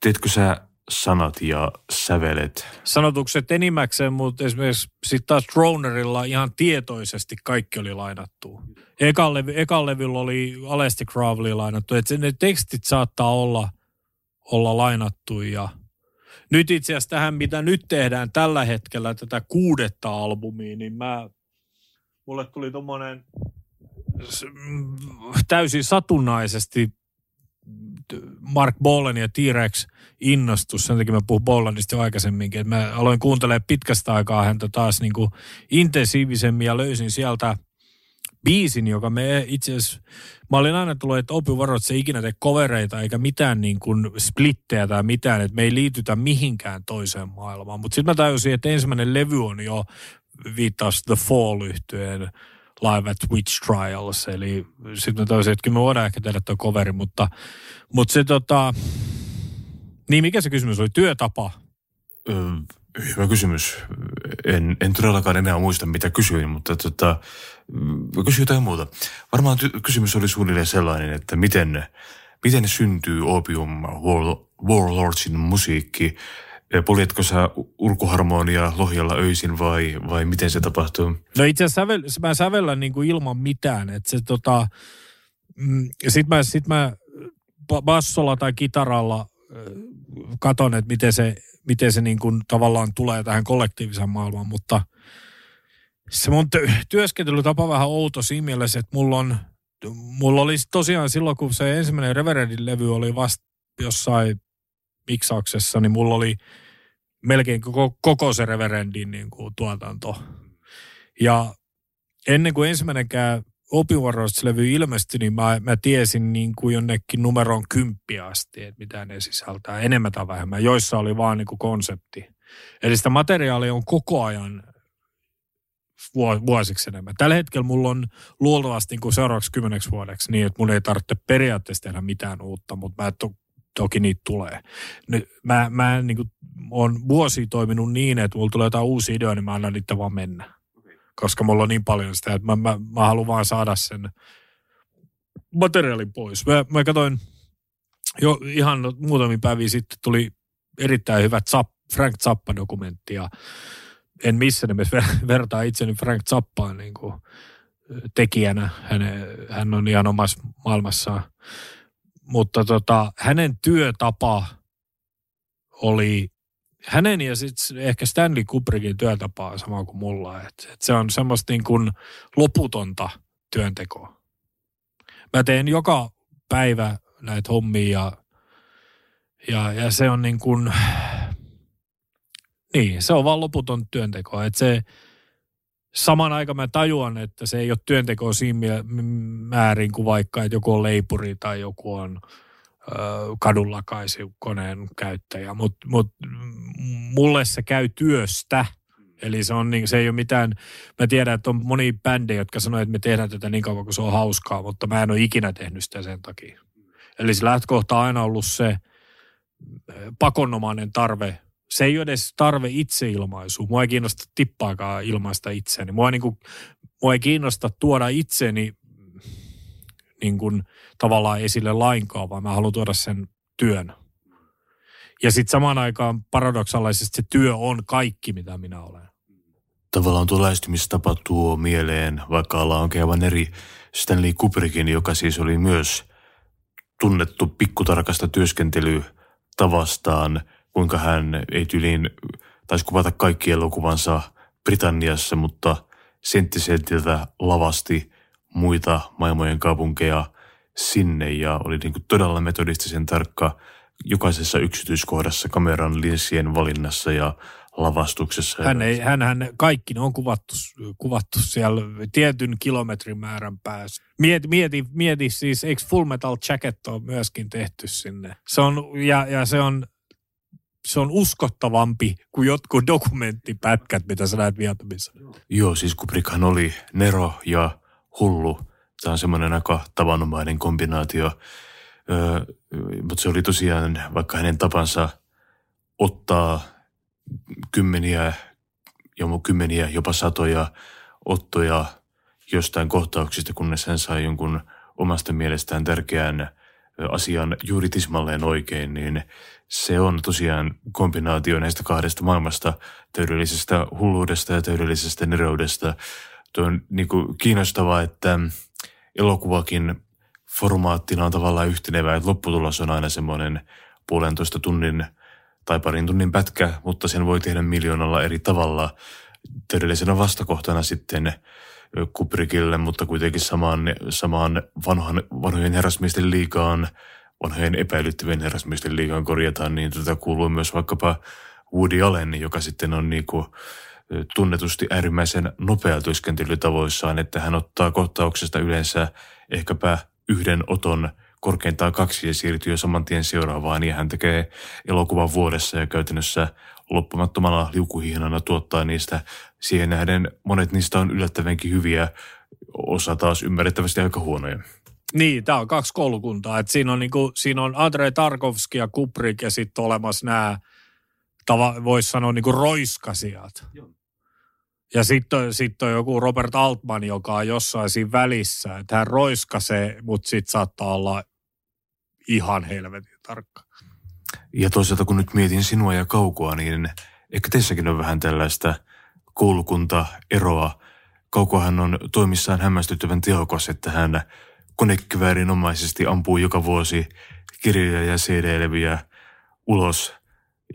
Teetkö sä sanat ja sävelet? Sanotukset enimmäkseen, mutta esimerkiksi sitten taas Dronerilla ihan tietoisesti kaikki oli lainattu. Ekan levy, ekan levyllä oli Aleister Crowley lainattu, että ne tekstit saattaa olla, olla lainattu ja nyt itse asiassa tähän, mitä nyt tehdään tällä hetkellä, tätä kuudetta albumia, niin mä, mulle tuli tommonen täysin satunnaisesti Marc Bolan ja T-Rex innostus. Sen takia mä puhun Bolanista jo aikaisemminkin. Et mä aloin kuuntelemaan pitkästä aikaa häntä taas niin kuin intensiivisemmin ja löysin sieltä biisin, joka me itse asiassa, mä olin aina tullut, että Opium Warlords ei ikinä tee covereita eikä mitään niin kuin splittejä tai mitään, että me ei liitytä mihinkään toiseen maailmaan. Mutta sitten mä tajusin, että ensimmäinen levy on jo viittaus The Fall-yhtyeen Live at Witch Trials, eli sitten mä tajusin, että kyllä me voidaan ehkä tehdä tuo coveri, mutta, mutta se tota, Niin, mikä se kysymys oli? Työtapa? Öö, hyvä kysymys. En, en todellakaan enää muista, mitä kysyin, mutta tota, kysyin jotain muuta. Varmaan ty- kysymys oli suunnilleen sellainen, että miten, miten syntyy Opium Warlordsin musiikki? Poljetko sä urkuharmonia Lohjalla öisin vai, vai miten se tapahtuu? No itse asiassa sävel, mä sävellän niin kuin ilman mitään. Että se tota, mm, sit mä, sit mä bassolla tai kitaralla katon, että miten se, miten se niin kuin tavallaan tulee tähän kollektiiviseen maailmaan. Mutta se mun työskentelytapa vähän outo siinä mielessä, että mulla on, mulla oli tosiaan silloin, kun se ensimmäinen Reverendin levy oli vasta jossain miksauksessa, niin mulla oli melkein koko, koko se Reverendin niin kuin tuotanto. Ja ennen kuin ensimmäinenkään Opium Warlords-levy ilmestyi, niin mä, mä tiesin niin kuin jonnekin numeroon kymppiä asti, että mitä ne sisältää, enemmän tai vähemmän. Joissa oli vaan niin kuin konsepti. Eli sitä materiaalia on koko ajan vuosiksi enemmän. Tällä hetkellä mulla on luultavasti niin kuin seuraavaksi kymmeneksi vuodeksi niin, että mun ei tarvitse periaatteessa tehdä mitään uutta, mutta mä et ole toki niitä tulee. Nyt mä, mä niin kuin on vuosia toiminut niin, että mulla tulee jotain uusia ideoita, niin mä annan niitä vaan mennä. Koska mulla on niin paljon sitä, että mä, mä, mä haluan vaan saada sen materiaalin pois. Mä, mä katsoin jo ihan muutamia päiviä sitten, tuli erittäin hyvä Zapp, Frank Zappa-dokumentti. Ja en missään nimessä vertaa itseni Frank Zappaan niin kuin tekijänä. Hän, hän on ihan omassa maailmassaan. Mutta tota, hänen työtapa oli, hänen ja sitten ehkä Stanley Kubrickin työtapa on sama kuin mulla. Et, et se on semmoista niin kuin loputonta työntekoa. Mä teen joka päivä näitä hommia ja, ja, ja se on niin kuin, niin se on vaan loputon työntekoa. Et se, samaan aikaan mä tajuan, että se ei ole työntekoa siinä määrin kuin vaikka, että joku on leipuri tai joku on ö, kadunlakaisukoneen käyttäjä. Mutta mut, mulle se käy työstä. Eli se, on, se ei ole mitään, mä tiedän, että on monia bändejä, jotka sanoo, että me tehdään tätä niin kauan, kun se on hauskaa, mutta mä en ole ikinä tehnyt sitä sen takia. Eli se lähtökohta on aina ollut se pakonomainen tarve. Se ei ole edes tarve itseilmaisuun. Mua ei kiinnosta tippaakaan ilmaista itseäni. Mua, niin kuin, mua ei kiinnosta tuoda itseni niin kuin, tavallaan esille lainkaan, vaan mä haluan tuoda sen työn. Ja sitten samaan aikaan paradoksaalisesti se työ on kaikki, mitä minä olen. Tavallaan tuo lähestymistapa tuo mieleen, vaikka alla onkin aivan eri Stanley Kubrickin, joka siis oli myös tunnettu pikkutarkasta työskentelytavastaan, kuinka hän ei tyliin taisi kuvata kaikki elokuvansa Britanniassa, mutta senttiseltiltä lavasti muita maailmojen kaupunkeja sinne ja oli niin kuin todella metodistisen tarkka jokaisessa yksityiskohdassa, kameran linssien valinnassa ja lavastuksessa. Hän ei, hän, hän, kaikki ne on kuvattu, kuvattu siellä tietyn kilometrin määrän päässä. Mieti, mieti, mieti siis, eikö Full Metal Jacket on myöskin tehty sinne? Se on, ja, ja se on... Se on uskottavampi kuin jotkut dokumenttipätkät, mitä sä näet Vietnamissa. Joo, siis Kubrickhan oli nero ja hullu. Tämä on semmoinen aika tavanomainen kombinaatio. Öö, mutta se oli tosiaan vaikka hänen tapansa ottaa kymmeniä, kymmeniä jopa satoja ottoja jostain kohtauksista, kunnes hän sai jonkun omasta mielestään tärkeän asian juuri tismalleen oikein, niin se on tosiaan kombinaatio näistä kahdesta maailmasta, täydellisestä hulluudesta ja täydellisestä neroudesta. Tuo on niin kuin kiinnostavaa, että elokuvakin formaattina on tavallaan yhtenevä, että lopputulos on aina semmoinen puolentoista tunnin tai parin tunnin pätkä, mutta sen voi tehdä miljoonalla eri tavalla täydellisenä vastakohtana sitten Kubrickille, mutta kuitenkin samaan, samaan vanhan, vanhojen herrasmiesten liigaan, vanhojen epäilyttävien herrasmiesten liigaan korjataan, niin tätä kuuluu myös vaikkapa Woody Allen, joka sitten on niin kuin tunnetusti äärimmäisen nopea työskentelytavoissaan, että hän ottaa kohtauksesta yleensä ehkäpä yhden oton korkeintaan kaksi ja siirtyy saman tien seuraavaan, ja hän tekee elokuvan vuodessa ja käytännössä loppumattomalla liukuhihnana tuottaa niistä. Siihen nähden monet niistä on yllättävänkin hyviä, osa taas ymmärrettävästi aika huonoja. Niin, tämä on kaksi koulukuntaa. Et siinä on, niinku, siinä on Andrei Tarkovski ja Kubrick ja sitten olemassa nämä, tava, voisi sanoa, niinku roiskasijat. Joo. Ja sitten sit on joku Robert Altman, joka on jossain siinä välissä. Että hän roiskasee, mutta sitten saattaa olla ihan helvetin tarkka. Ja toisaalta kun nyt mietin sinua ja Kaukoa, niin ehkä teissäkin on vähän tällaista koulukuntaeroa. Kaukohan on toimissaan hämmästyttävän tehokas, että hän konekiväärinomaisesti ampuu joka vuosi kirjoja ja C D-leviä ulos.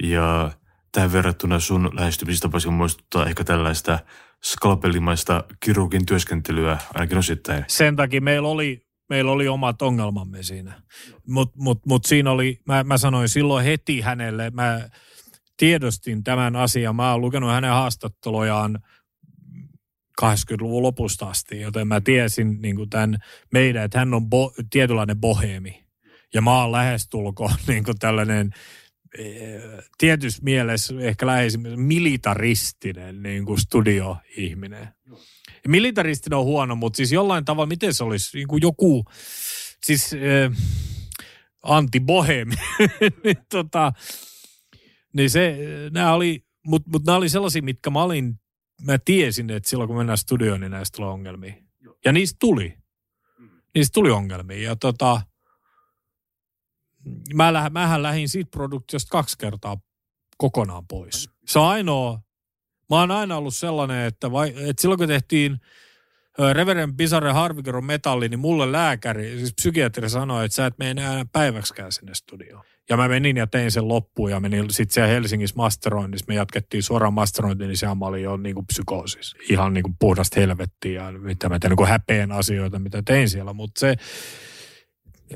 Ja tähän verrattuna sun lähestymistapasi muistuttaa ehkä tällaista skalpellimaista kirurgin työskentelyä ainakin osittain. Sen takia meillä oli... Meillä oli omat ongelmamme siinä, mutta mut, mut siinä oli, mä, mä sanoin silloin heti hänelle, mä tiedostin tämän asian. Mä oon lukenut hänen haastattelujaan kahdeksankymmentäluvun lopusta asti, joten mä tiesin niin kuin tämän meidän, että hän on bo, tietynlainen boheemi. Ja mä oon lähestulkoon niin kuin tällainen tietyssä mielessä ehkä läheisimmäisen militaristinen niin kuin studioihminen. Militaristinen on huono, mutta siis jollain tavalla, miten se olisi niin kuin joku, siis äh, anti-bohemi, niin, tota, niin se, nämä oli, mutta mut nämä oli sellaisia, mitkä mä olin, mä tiesin, että silloin kun mennään studioon, niin näistä tulee ongelmia. Ja niistä tuli. Niistä tuli ongelmia ja tota, mä lähdin, mähän lähdin siitä produktiosta kaksi kertaa kokonaan pois. Se on ainoa. Mä oon aina ollut sellainen, että, vai, että silloin kun tehtiin Reverend Bizarre Harvigeron metalli, niin mulle lääkäri, siis psykiatri sanoi, että sä et mene enää päiväksikään sinne studioon. Ja mä menin ja tein sen loppuun ja menin sitten siellä Helsingissä masteroinnissa. Me jatkettiin suoraan masterointiin, niin sehän mä olin jo niin kuin psykoosis. Ihan niin kuin puhdasta helvettiä ja mitä mä tein, niin kuin häpeän asioita, mitä tein siellä. Mutta se,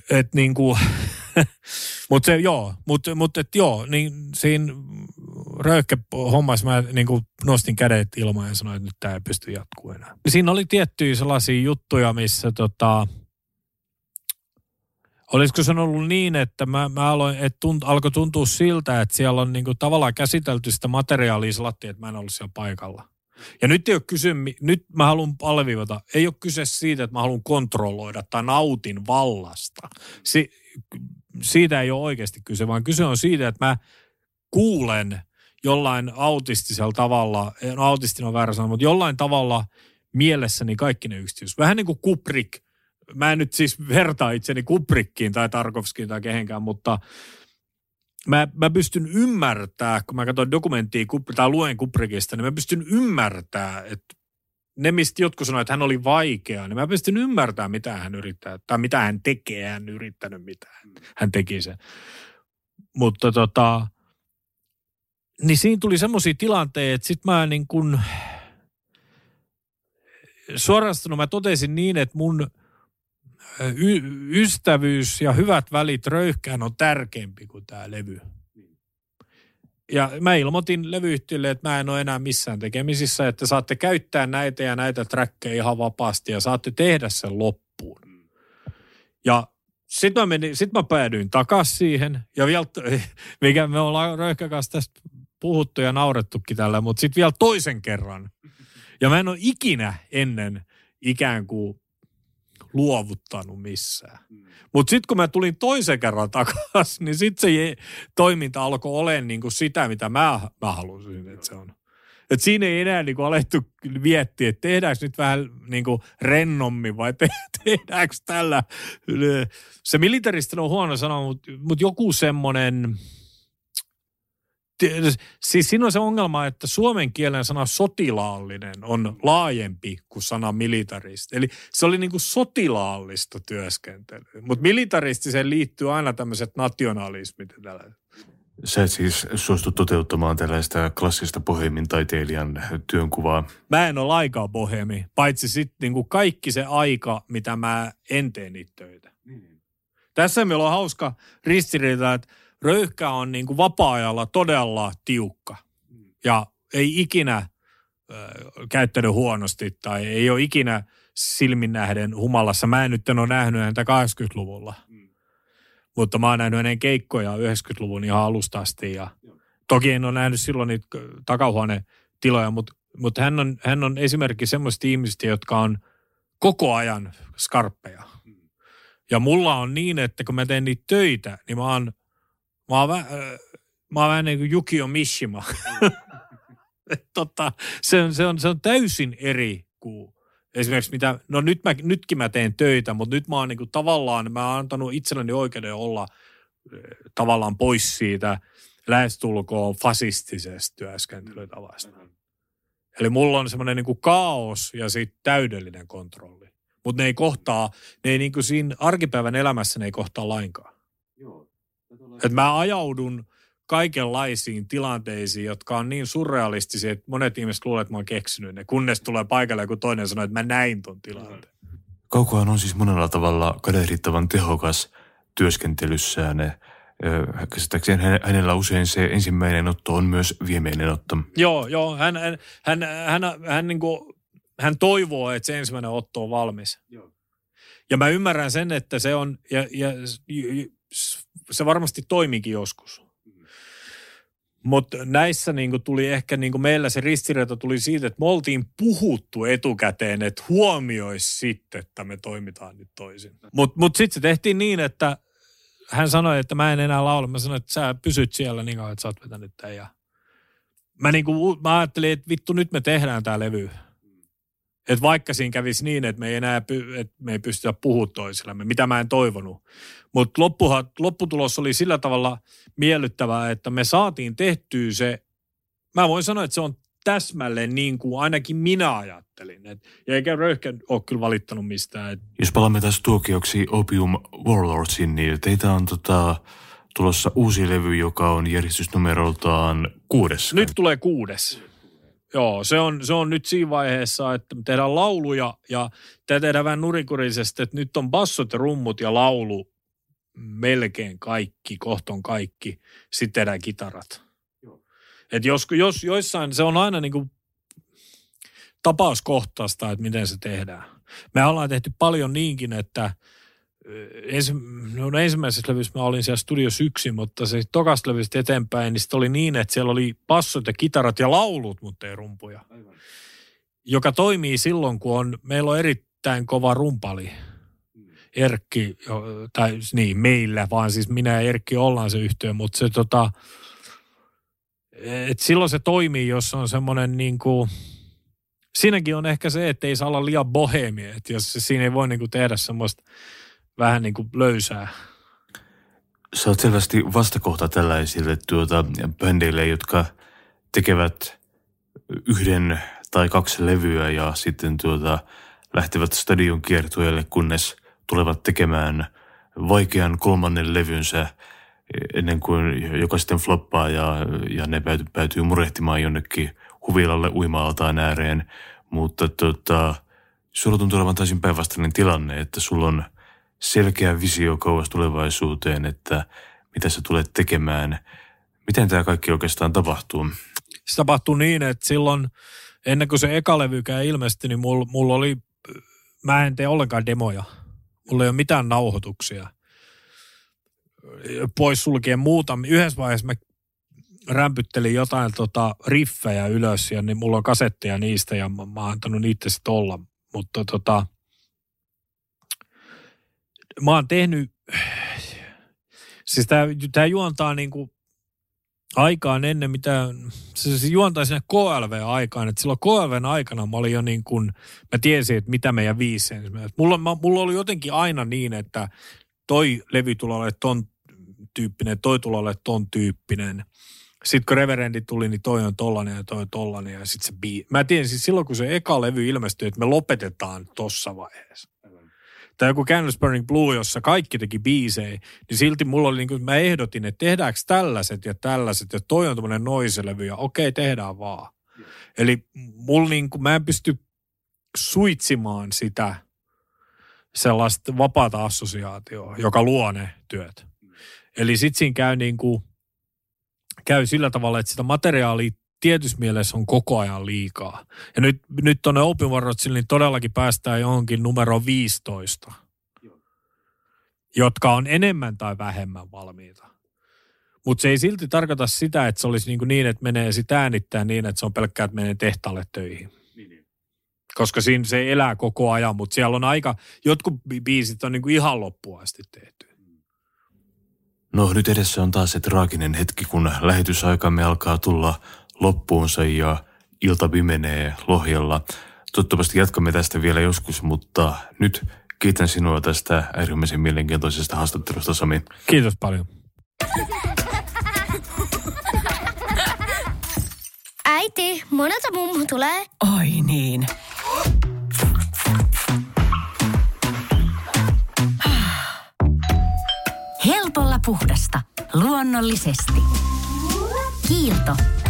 että niin kuin, mutta se joo, mutta mut, että joo, niin siinä... Röyhkä hommas, mä niin kuin nostin kädet ilmaan ja sanoin, että nyt tämä ei pysty jatkuu enää. Siinä oli tiettyjä sellaisia juttuja, missä tota, olisiko se ollut niin, että mä, mä aloin, että tunt, alkoi tuntua siltä, että siellä on niin kuin tavallaan käsitelty sitä materiaalia, se latti, että mä en ollut siellä paikalla. Ja nyt ei ole kyse, nyt mä haluan alleviivata, ei ole kyse siitä, että mä haluan kontrolloida tai nautin vallasta. Si, siitä ei ole oikeasti kyse, vaan kyse on siitä, että mä kuulen jollain autistisella tavalla, no autistinen on väärä sana, mutta jollain tavalla mielessäni kaikki ne yksityiset. Vähän niin kuin Kubrick. Mä en nyt siis vertaa itseni Kubrickiin tai Tarkovskiin tai kehenkään, mutta mä, mä pystyn ymmärtämään, kun mä katson dokumenttia tai luen Kubrickista, niin mä pystyn ymmärtämään, että ne mistä jotkut sanoivat, että hän oli vaikea, niin mä pystyn ymmärtämään, mitä hän yrittää tai mitä hän tekee, hän yrittänyt mitään. Hän teki sen. Mutta tota... Niin siinä tuli semmoisia tilanteita, että sit mä niin kun suorastaan mä totesin niin, että mun y- ystävyys ja hyvät välit Röyhkään on tärkeämpi kuin tää levy. Ja mä ilmoitin levyyhtiölle, että mä en ole enää missään tekemisissä, että saatte käyttää näitä ja näitä trackkejä ihan vapaasti ja saatte tehdä sen loppuun. Ja sitten mä, menin, sit mä päädyin takaisin siihen ja vielä, mikä me ollaan Röyhkän kanssa tästä puhuttu ja naurettukin tällä, mutta sitten vielä toisen kerran. Ja mä en ole ikinä ennen ikään kuin luovuttanut missään. Mutta sitten kun mä tulin toisen kerran takaisin, niin sitten se toiminta alkoi olemaan niin kuin sitä, mitä mä, mä halusin, että se on. Että siinä ei enää niin kuin alettu miettiä, että tehdäänkö nyt vähän niin kuin rennommin vai te, tehdäänkö tällä. Se militaristinen on huono sanoa, mutta, mutta joku semmoinen, siis siinä on se ongelma, että suomen kielen sana sotilaallinen on laajempi kuin sana militaristi. Eli se oli niin kuin sotilaallista työskentelyä, mutta militaristiseen liittyy aina tämmöiset nationalismit ja tällaiset. Sä et siis suostu toteuttamaan tällaista klassista bohemin taiteilijan työnkuvaa. Mä en ole lainkaan bohemi, paitsi sitten niinku kaikki se aika, mitä mä en tee niitä töitä. Mm. Tässä meillä on hauska ristiriita, että Röyhkä on niinku vapaa-ajalla todella tiukka. Mm. Ja ei ikinä äh, käyttänyt huonosti tai ei ole ikinä silmin nähden humalassa. Mä en nyt ole nähnyt häntä kahdeksankymmentäluvulla. Mm. Mutta mä oon nähnyt hänen keikkoja yhdeksänkymmentäluvun ihan alusta asti ja toki en ole nähnyt silloin niitä takahuonetiloja, mutta, mutta hän on, hän on esimerkki semmoisista ihmisistä, jotka on koko ajan skarppeja. Ja mulla on niin, että kun mä teen niitä töitä, niin mä oon, mä oon, vä, mä oon vähän niin kuin Yukio Mishima. Totta, se on, se on, se on täysin eri kuin esimerkiksi mitä, no nyt mä, nytkin mä teen töitä, mutta nyt mä oon niin kuin tavallaan, mä oon antanut itselleni oikeuden olla tavallaan pois siitä lähestulkoon fasistisesta työskentelytavasta. Eli mulla on semmoinen niin kuin kaos ja sitten täydellinen kontrolli. Mutta ne ei kohtaa, ne ei niin kuin siinä arkipäivän elämässä ne ei kohtaa lainkaan. Että mä ajaudun kaikenlaisiin tilanteisiin, jotka on niin surrealistisia, että monet ihmiset luulee, että mä oon keksinyt ne, kunnes tulee paikalle joku toinen sanoo, että mä näin ton tilanteen. Kaukohan on siis monella tavalla kadehdittavan tehokas työskentelyssään. Käsittääkseen hänellä usein se ensimmäinen otto on myös viimeinen otto. Joo, joo. Hän, hän, hän, hän, hän, niin kuin, hän toivoo, että se ensimmäinen otto on valmis. Joo. Ja mä ymmärrän sen, että se on, ja, ja se varmasti toimikin joskus. Mutta näissä niinku tuli ehkä, niinku meillä se ristiriita tuli siitä, että me oltiin puhuttu etukäteen, että huomioisi sitten, että me toimitaan nyt toisin. Mutta mut sitten se tehtiin niin, että hän sanoi, että mä en enää laula. Mä sanoin, että sä pysyt siellä niin kauan, että sä oot vetänyt tämän. Ja mä, niinku, mä ajattelin, että vittu nyt me tehdään tää levy. Että vaikka siinä kävisi niin, että me ei enää py, että me ei pystytä puhua toisillemme, mitä mä en toivonut. Mutta lopputulos oli sillä tavalla miellyttävää, että me saatiin tehtyä se, mä voin sanoa, että se on täsmälleen niin kuin ainakin minä ajattelin. Et, ja eikä Röyhkä ole kyllä valittanut mistään. Et. Jos palaamme taas tuokioksi Opium Warlordsin, niin teitä on tota, tulossa uusi levy, joka on järjestysnumeroltaan kuudes. Nyt tulee kuudes. Joo, se on, se on nyt siinä vaiheessa, että me tehdään lauluja ja tämä tehdään vähän nurikurisesti, että nyt on bassot ja rummut ja laulu melkein kaikki, kohton kaikki, sitten tehdään kitarat. Että jos, jos joissain, se on aina niin kuin tapauskohtaista, että miten se tehdään. Me ollaan tehty paljon niinkin, että ensi, no ensimmäisessä levyssä mä olin siellä studiossa yksin, mutta se tokasta levystä eteenpäin, niin sitten oli niin, että siellä oli bassot ja kitarat ja laulut, mutta ei rumpuja. Aivan. Joka toimii silloin, kun on, meillä on erittäin kova rumpali. Erkki, tai niin meillä, vaan siis minä ja Erkki ollaan se yhtiö, mutta se tota, et silloin se toimii, jos on semmoinen niin kuin, siinäkin on ehkä se, että ei saa olla liian bohemia, että jos siinä ei voi niin kuin tehdä semmoista vähän niin kuin löysää. Sä oot selvästi vastakohta tällaisille tuota bändeille, jotka tekevät yhden tai kaksi levyä ja sitten tuota lähtevät stadion kiertueelle, kunnes tulevat tekemään vaikean kolmannen levynsä ennen kuin joka sitten floppaa ja, ja ne päätyy, päätyy murehtimaan jonnekin huvilalle uima-altaan ääreen. Mutta tota, sulla tuntuu olevan täysin päinvastainen tilanne, että sulla on selkeä visio kauas tulevaisuuteen, että mitä sä tulet tekemään. Miten tämä kaikki oikeastaan tapahtuu? Se tapahtui niin, että silloin ennen kuin se eka levykään ilmestyi, niin mulla mul oli, mä en tee ollenkaan demoja. Mulla ei ole mitään nauhoituksia. Pois sulkien muuta. Yhdessä vaiheessa mä rämpyttelin jotain tota riffejä ylös ja niin mulla on kasetteja niistä ja mä, mä oon antanut niitä sitten olla. Mutta tota mä oon tehnyt, siis tää, tää juontaa niinku aikaan ennen mitä, se juontaa siinä K L V-aikaan, että silloin K L V:n aikana mä olin jo niin kuin, mä tiesin, että mitä meidän viisi ensimmäisenä. Mulla, mulla oli jotenkin aina niin, että toi levy tulee olemaan ton tyyppinen, toi tulee olemaan ton tyyppinen. Sitten kun Reverendi tuli, niin toi on tollainen ja toi on tollainen ja sit se bii. Mä tiesin siis silloin, kun se eka levy ilmestyi, että me lopetetaan tossa vaiheessa. Tai joku Candles Burning Blue, jossa kaikki teki biisejä, niin silti mulla oli niin kuin, mä ehdotin, että tehdäänkö tällaiset ja tällaiset, ja toi on tommonen noiselevy, ja okei, tehdään vaan. Mm. Eli mulla niin kuin, mä en pysty suitsimaan sitä sellaista vapaata assosiaatioa, joka luo ne työt. Mm. Eli sit siinä käy niin kuin, käy sillä tavalla, että sitä materiaalia tietyssä mielessä on koko ajan liikaa. Ja nyt, nyt tuonne Open Warrotsille niin todellakin päästään johonkin numero viisitoista, joo, jotka on enemmän tai vähemmän valmiita. Mutta se ei silti tarkoita sitä, että se olisi niin, niin että menee sitä äänittää niin, että se on pelkkää, että menee tehtaalle töihin. Niin, niin. Koska siinä se elää koko ajan, mutta siellä on aika, jotkut biisit on niin kuin ihan loppuun asti tehty. No nyt edessä on taas se traaginen hetki, kun lähetysaikamme alkaa tulla loppuunsa ja ilta pimenee lohjalla. Toivottavasti jatkamme tästä vielä joskus, mutta nyt kiitän sinua tästä äärimmäisen mielenkiintoisesta haastattelusta, Sami. Kiitos paljon. Äiti, monelta mummu tulee? Oi niin. Helpolla puhdasta. Luonnollisesti. Kiilto.